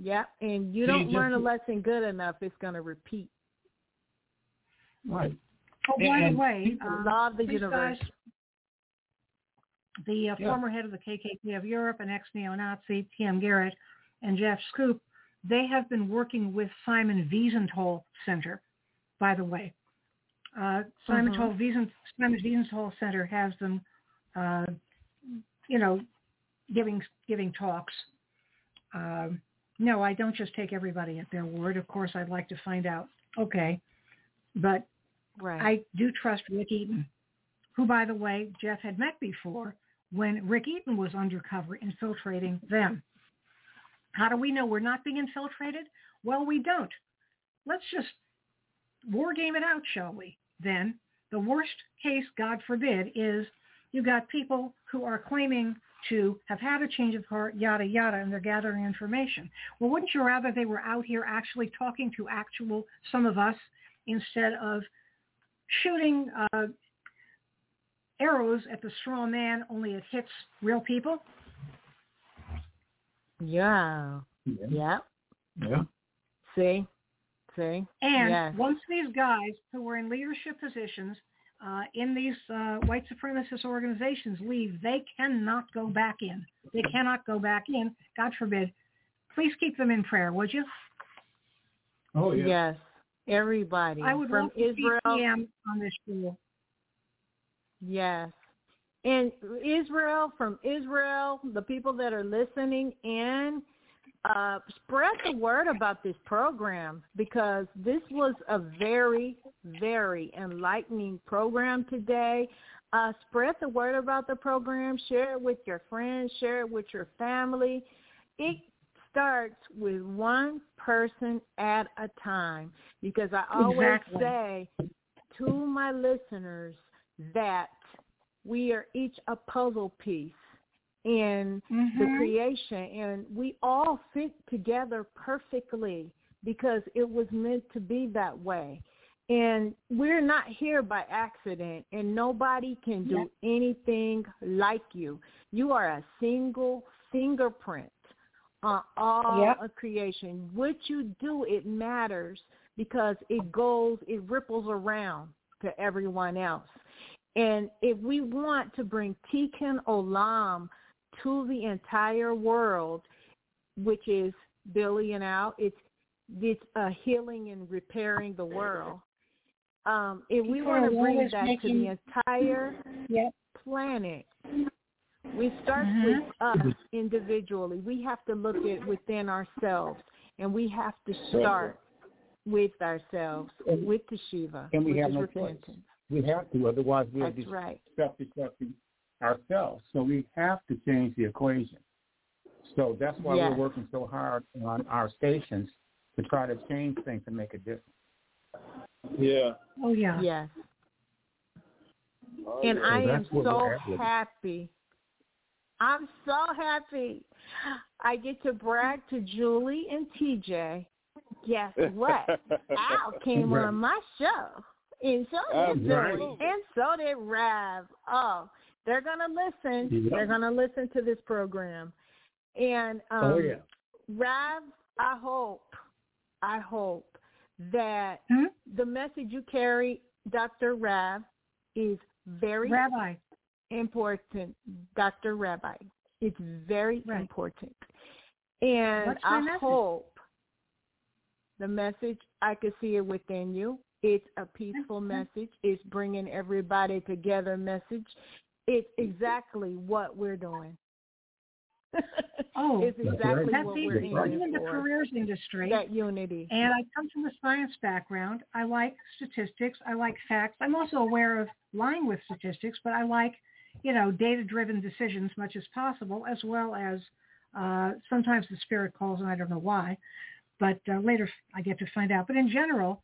Yeah, and you don't learn a lesson good enough, it's going to repeat. Right. Oh, by the way, law of the universe. Guys, the former head of the KKK of Europe and ex-neo-Nazi, T.M. Garrett, and Jeff Scoop, they have been working with Simon Wiesenthal Center, by the way. Simon Wiesenthal Center has them, giving talks. No, I don't just take everybody at their word. Of course, I'd like to find out. Okay. But I do trust Rick Eaton, who, by the way, Jeff had met before when Rick Eaton was undercover infiltrating them. How do we know we're not being infiltrated? Well, we don't. Let's just war game it out, shall we? Then the worst case, God forbid, is you got people who are claiming to have had a change of heart, yada, yada, and they're gathering information. Well, wouldn't you rather they were out here actually talking to some of us instead of shooting arrows at the straw man, only it hits real people? Yeah. Yeah. Yeah. See? And once these guys who were in leadership positions in these white supremacist organizations leave, they cannot go back in. God forbid. Please keep them in prayer, would you? Oh, yeah. Yes. Everybody. I would from Israel on this show. Yes. And from Israel, the people that are listening in, spread the word about this program, because this was a very, very enlightening program today. Spread the word about the program. Share it with your friends. Share it with your family. It starts with one person at a time, because I always say to my listeners that we are each a puzzle piece in the creation, and we all fit together perfectly because it was meant to be that way. And we're not here by accident, and nobody can do anything like you. You are a single fingerprint on all of creation. What you do, it matters, because it ripples around to everyone else. And if we want to bring Tikkun Olam to the entire world, which is Billy and Al, it's healing and repairing the world. If we want to bring that to the entire planet, we start with us individually. We have to look at within ourselves, and we have to start with ourselves, with teshuva, and we have no repentance. Choice. We have to, otherwise we'll be self-destructing ourselves. So we have to change the equation. So that's why we're working so hard on our stations to try to change things and make a difference. Yeah. Oh, yeah. Yeah. And I am so happy. I'm so happy. I get to brag to Julie and TJ. Guess what? Al came on my show. And so did Julie. And so did Rav. Oh, they're going to listen. They're going to listen to this program. And Rav, I hope that the message you carry, Dr. Rav, is very important. Dr. Rabbi, it's very important. And I hope the message, I could see it within you. It's a peaceful message. It's bringing everybody together message. It's exactly what we're doing. It's exactly what we're doing. I'm in the careers industry. That unity. And I come from a science background. I like statistics. I like facts. I'm also aware of lying with statistics, but I like, data-driven decisions as much as possible, as well as sometimes the spirit calls, and I don't know why. But later I get to find out. But in general,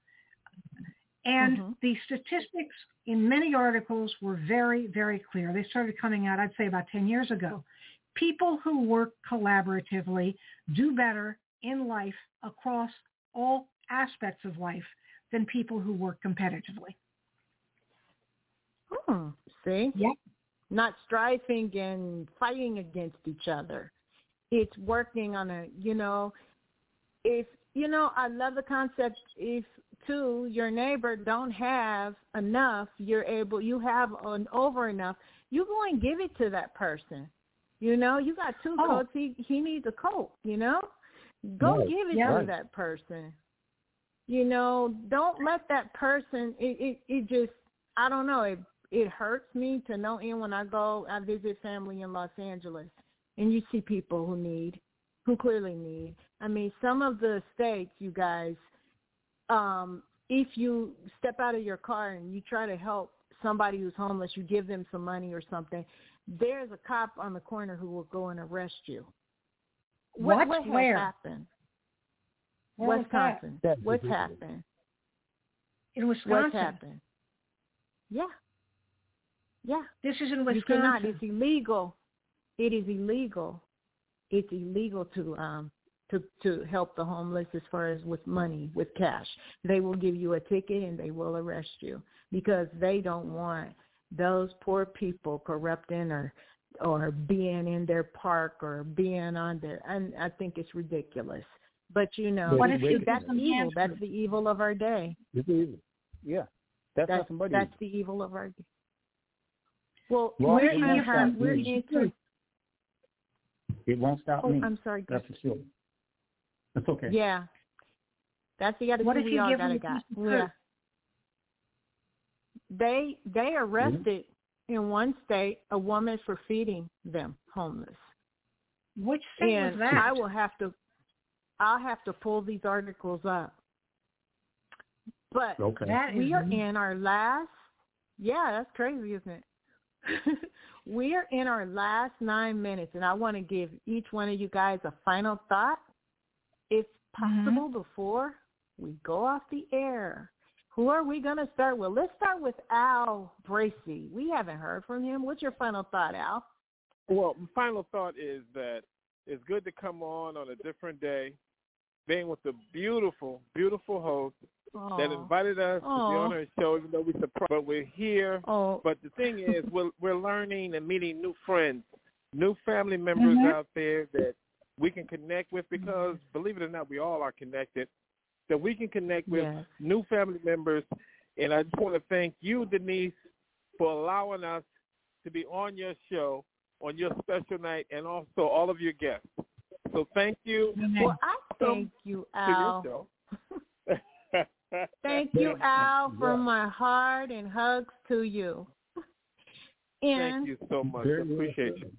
and the statistics in many articles were very, very clear. They started coming out, I'd say, about 10 years ago. People who work collaboratively do better in life across all aspects of life than people who work competitively. Oh, see? Yep. Not striving and fighting against each other. It's working on a, I love the concept if two, your neighbor don't have enough, you have an over enough, you go and give it to that person. You got two coats. He needs a coat, Go give it to that person. Don't let that person, it just, I don't know, it hurts me to no end when I visit family in Los Angeles, and you see people who clearly need. I mean, some of the states, you guys, if you step out of your car and you try to help somebody who's homeless, you give them some money or something, there's a cop on the corner who will go and arrest you. What happened? What's happened? In Wisconsin. What's happened? Yeah. Yeah. This is in Wisconsin. You cannot. It's illegal. It is illegal. It's illegal to help the homeless as far as with money, with cash. They will give you a ticket and they will arrest you because they don't want those poor people corrupting or being in their park or being on their, and I think it's ridiculous. But that's evil. That's the evil of our day. It's evil. Yeah, that's the evil of our day. Well, we're into. It won't stop me. I'm sorry. That's for sure. That's okay. Yeah, that's the other thing we all got. Yeah. They arrested in one state a woman for feeding them homeless. Which state was that? I'll have to pull these articles up. But we are in our last. Yeah, that's crazy, isn't it? We are in our last 9 minutes, and I want to give each one of you guys a final thought, if possible, before we go off the air. Who are we going to start with? Let's start with Al Bracey. We haven't heard from him. What's your final thought, Al? Well, my final thought is that it's good to come on a different day, being with the beautiful, beautiful host that invited us to be on her show, even though we're surprised. But we're here. Oh. But the thing is, we're learning and meeting new friends, new family members out there that we can connect with because, believe it or not, we all are connected. That we can connect with new family members. And I just want to thank you, Denise, for allowing us to be on your show, on your special night, and also all of your guests. So thank you. Well, I thank you, Al. Thank you, Al, from my heart, and hugs to you. And thank you so much. I appreciate you.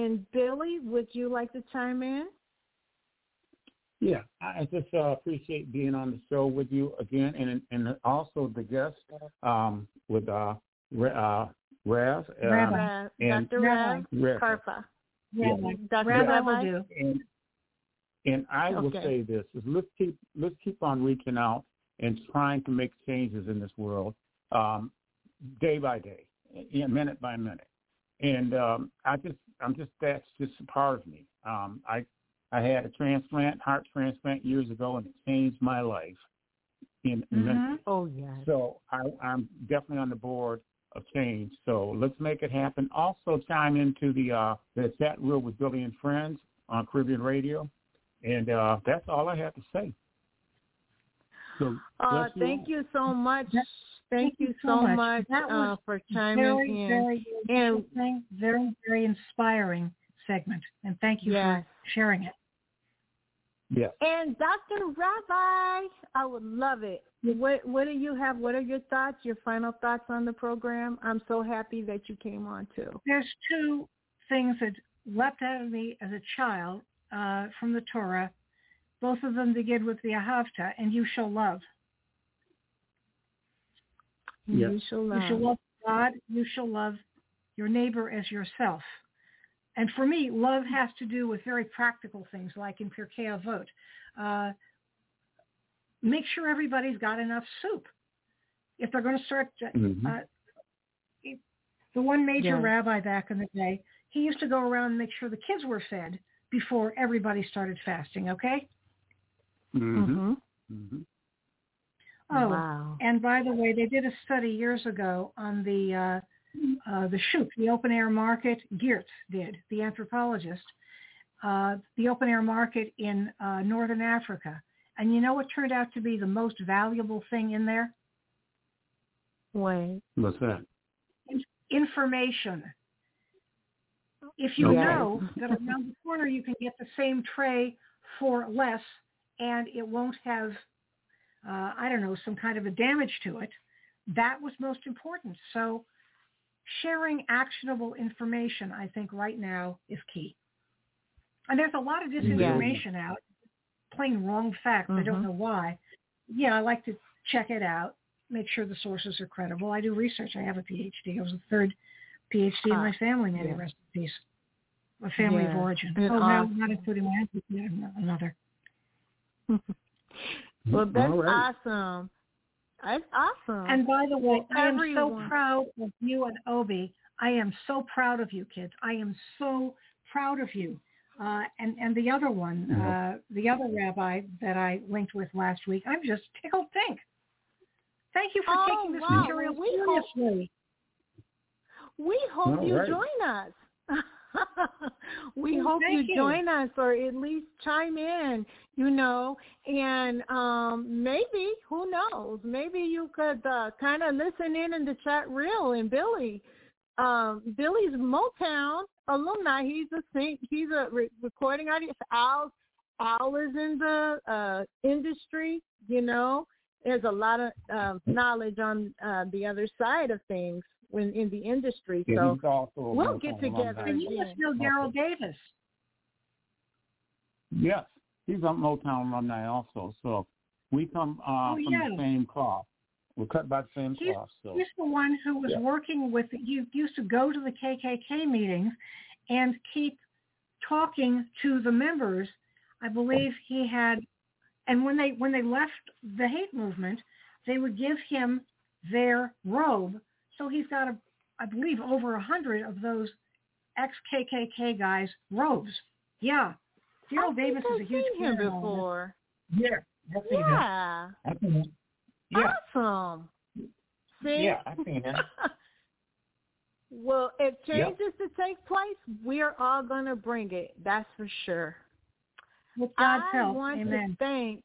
And, Billy, would you like to chime in? Yeah, I just appreciate being on the show with you again, and also the guest with Rav. And Dr. Rav Tarpa. Yeah. Dr. Rabbi. And I will say this, is let's keep on reaching out and trying to make changes in this world. day by day, minute by minute. And that's just a part of me. I had a transplant, heart transplant years ago, and it changed my life. Mm-hmm. Oh, yeah. So I'm definitely on the board of change. So let's make it happen. Also chime into the chat room with Billy and Friends on Caribbean Radio. And that's all I have to say. So thank you so much. Thank you so much for chiming in. Very, very inspiring segment. And thank you for sharing it. Yeah. And Dr. Rabbi, I would love it. What do you have? What are your thoughts, your final thoughts on the program? I'm so happy that you came on, too. There's two things that leapt out of me as a child from the Torah. Both of them begin with the Ahavta, and you shall love. Yes. You shall love God. You shall love your neighbor as yourself. And for me, love has to do with very practical things, like in Pirkei Avot. Make sure everybody's got enough soup. If they're going to start, the one major rabbi back in the day, he used to go around and make sure the kids were fed before everybody started fasting, okay? Mm-hmm. Mm-hmm. Oh, wow. And by the way, they did a study years ago on the Shuk, the open-air market. Geertz did, the anthropologist, the open-air market in northern Africa. And you know what turned out to be the most valuable thing in there? Wait. What's that? Information. If you know that around the corner you can get the same tray for less and it won't have some kind of a damage to it. That was most important. So sharing actionable information, I think, right now is key. And there's a lot of disinformation out, plain wrong facts. Mm-hmm. I don't know why. Yeah, I like to check it out, make sure the sources are credible. I do research. I have a PhD. I was the third PhD in my family, may the rest in peace. A family of origin. Not including my another. Well, that's awesome. That's awesome. And by the way, I am so proud of you and Obi. I am so proud of you, kids. I am so proud of you. And the other one, the other rabbi that I linked with last week, I'm just tickled pink. Thank you for taking this material seriously. We hope you join us. We hope you join us, or at least chime in, and maybe, who knows, maybe you could kind of listen in the chat reel. And Billy, Billy's Motown alumni, he's a recording artist. Al is in the industry, there's a lot of knowledge on the other side of things. In the industry, so we'll get together. And you must know Darryl Davis. Yes, he's a Motown alumni also. So we come from the same cloth. We're cut by the same cloth. So. He's the one who was working with. He used to go to the KKK meetings and keep talking to the members. I believe he had, and when they left the hate movement, they would give him their robe. So he's got, I believe, over 100 of those ex-KKK guys' robes. Yeah. Daryl Davis is a huge fan before. Yeah. Yeah. I've seen him. Yeah. Awesome. See? Yeah, I've seen him. Well, if change is to take place, we're all going to bring it. That's for sure. With God's help. I want to thank,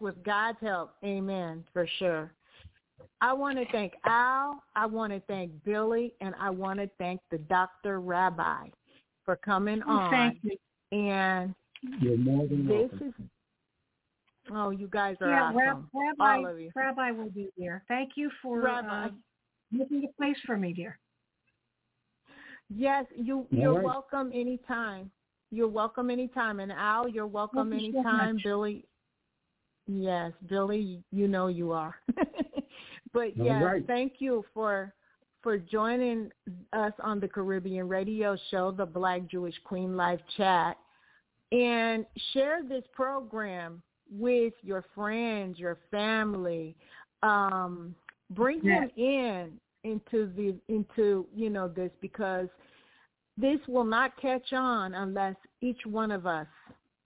with God's help. Amen, for sure. I want to thank Al, I want to thank Billy, and I want to thank the Dr. Rabbi for coming on. Thank you. And you're more than welcome. You guys are awesome. All of you. Rabbi will be here. Thank you for making a place for me, dear. Yes, you're welcome anytime. You're welcome anytime. And Al, you're welcome anytime. So Billy, yes, Billy, you know you are. But thank you for joining us on the Caribbean Radio Show, the Black Jewish Queen Live Chat, and share this program with your friends, your family, Bring him into this, because this will not catch on unless each one of us,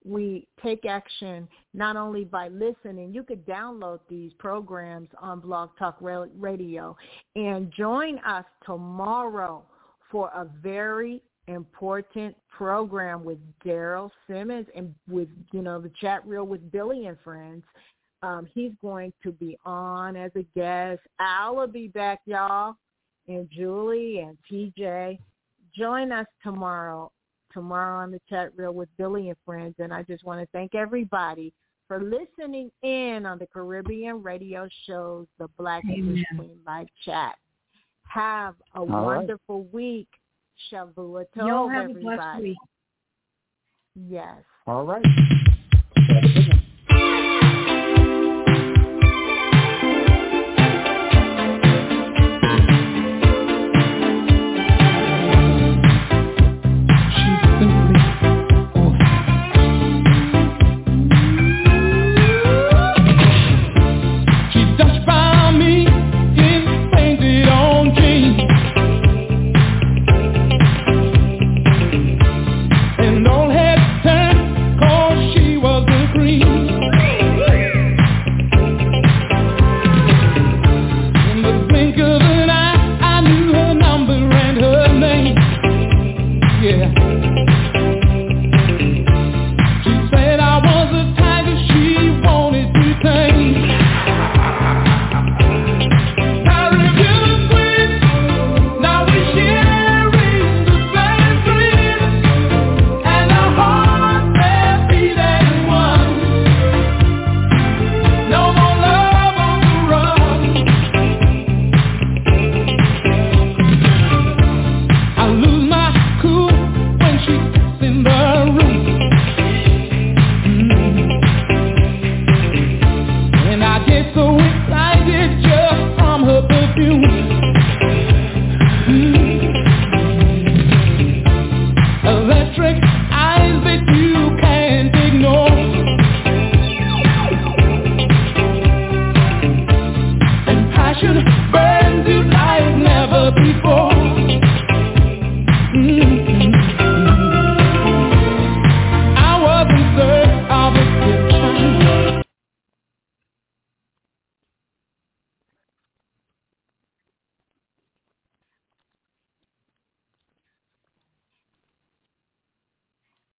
we take action, not only by listening. You could download these programs on Blog Talk Radio and join us tomorrow for a very important program with Daryl Simmons and with, the chat reel with Billy and friends. He's going to be on as a guest. I'll be back, y'all, and Julie and TJ. Join us tomorrow on the chat reel with Billy and friends. And I just want to thank everybody for listening in on the Caribbean Radio Show's The Black Jewish Queen Live Chat. Have a wonderful week. Shavuot Tov, everybody. Yes. All right. Burn to life, never before.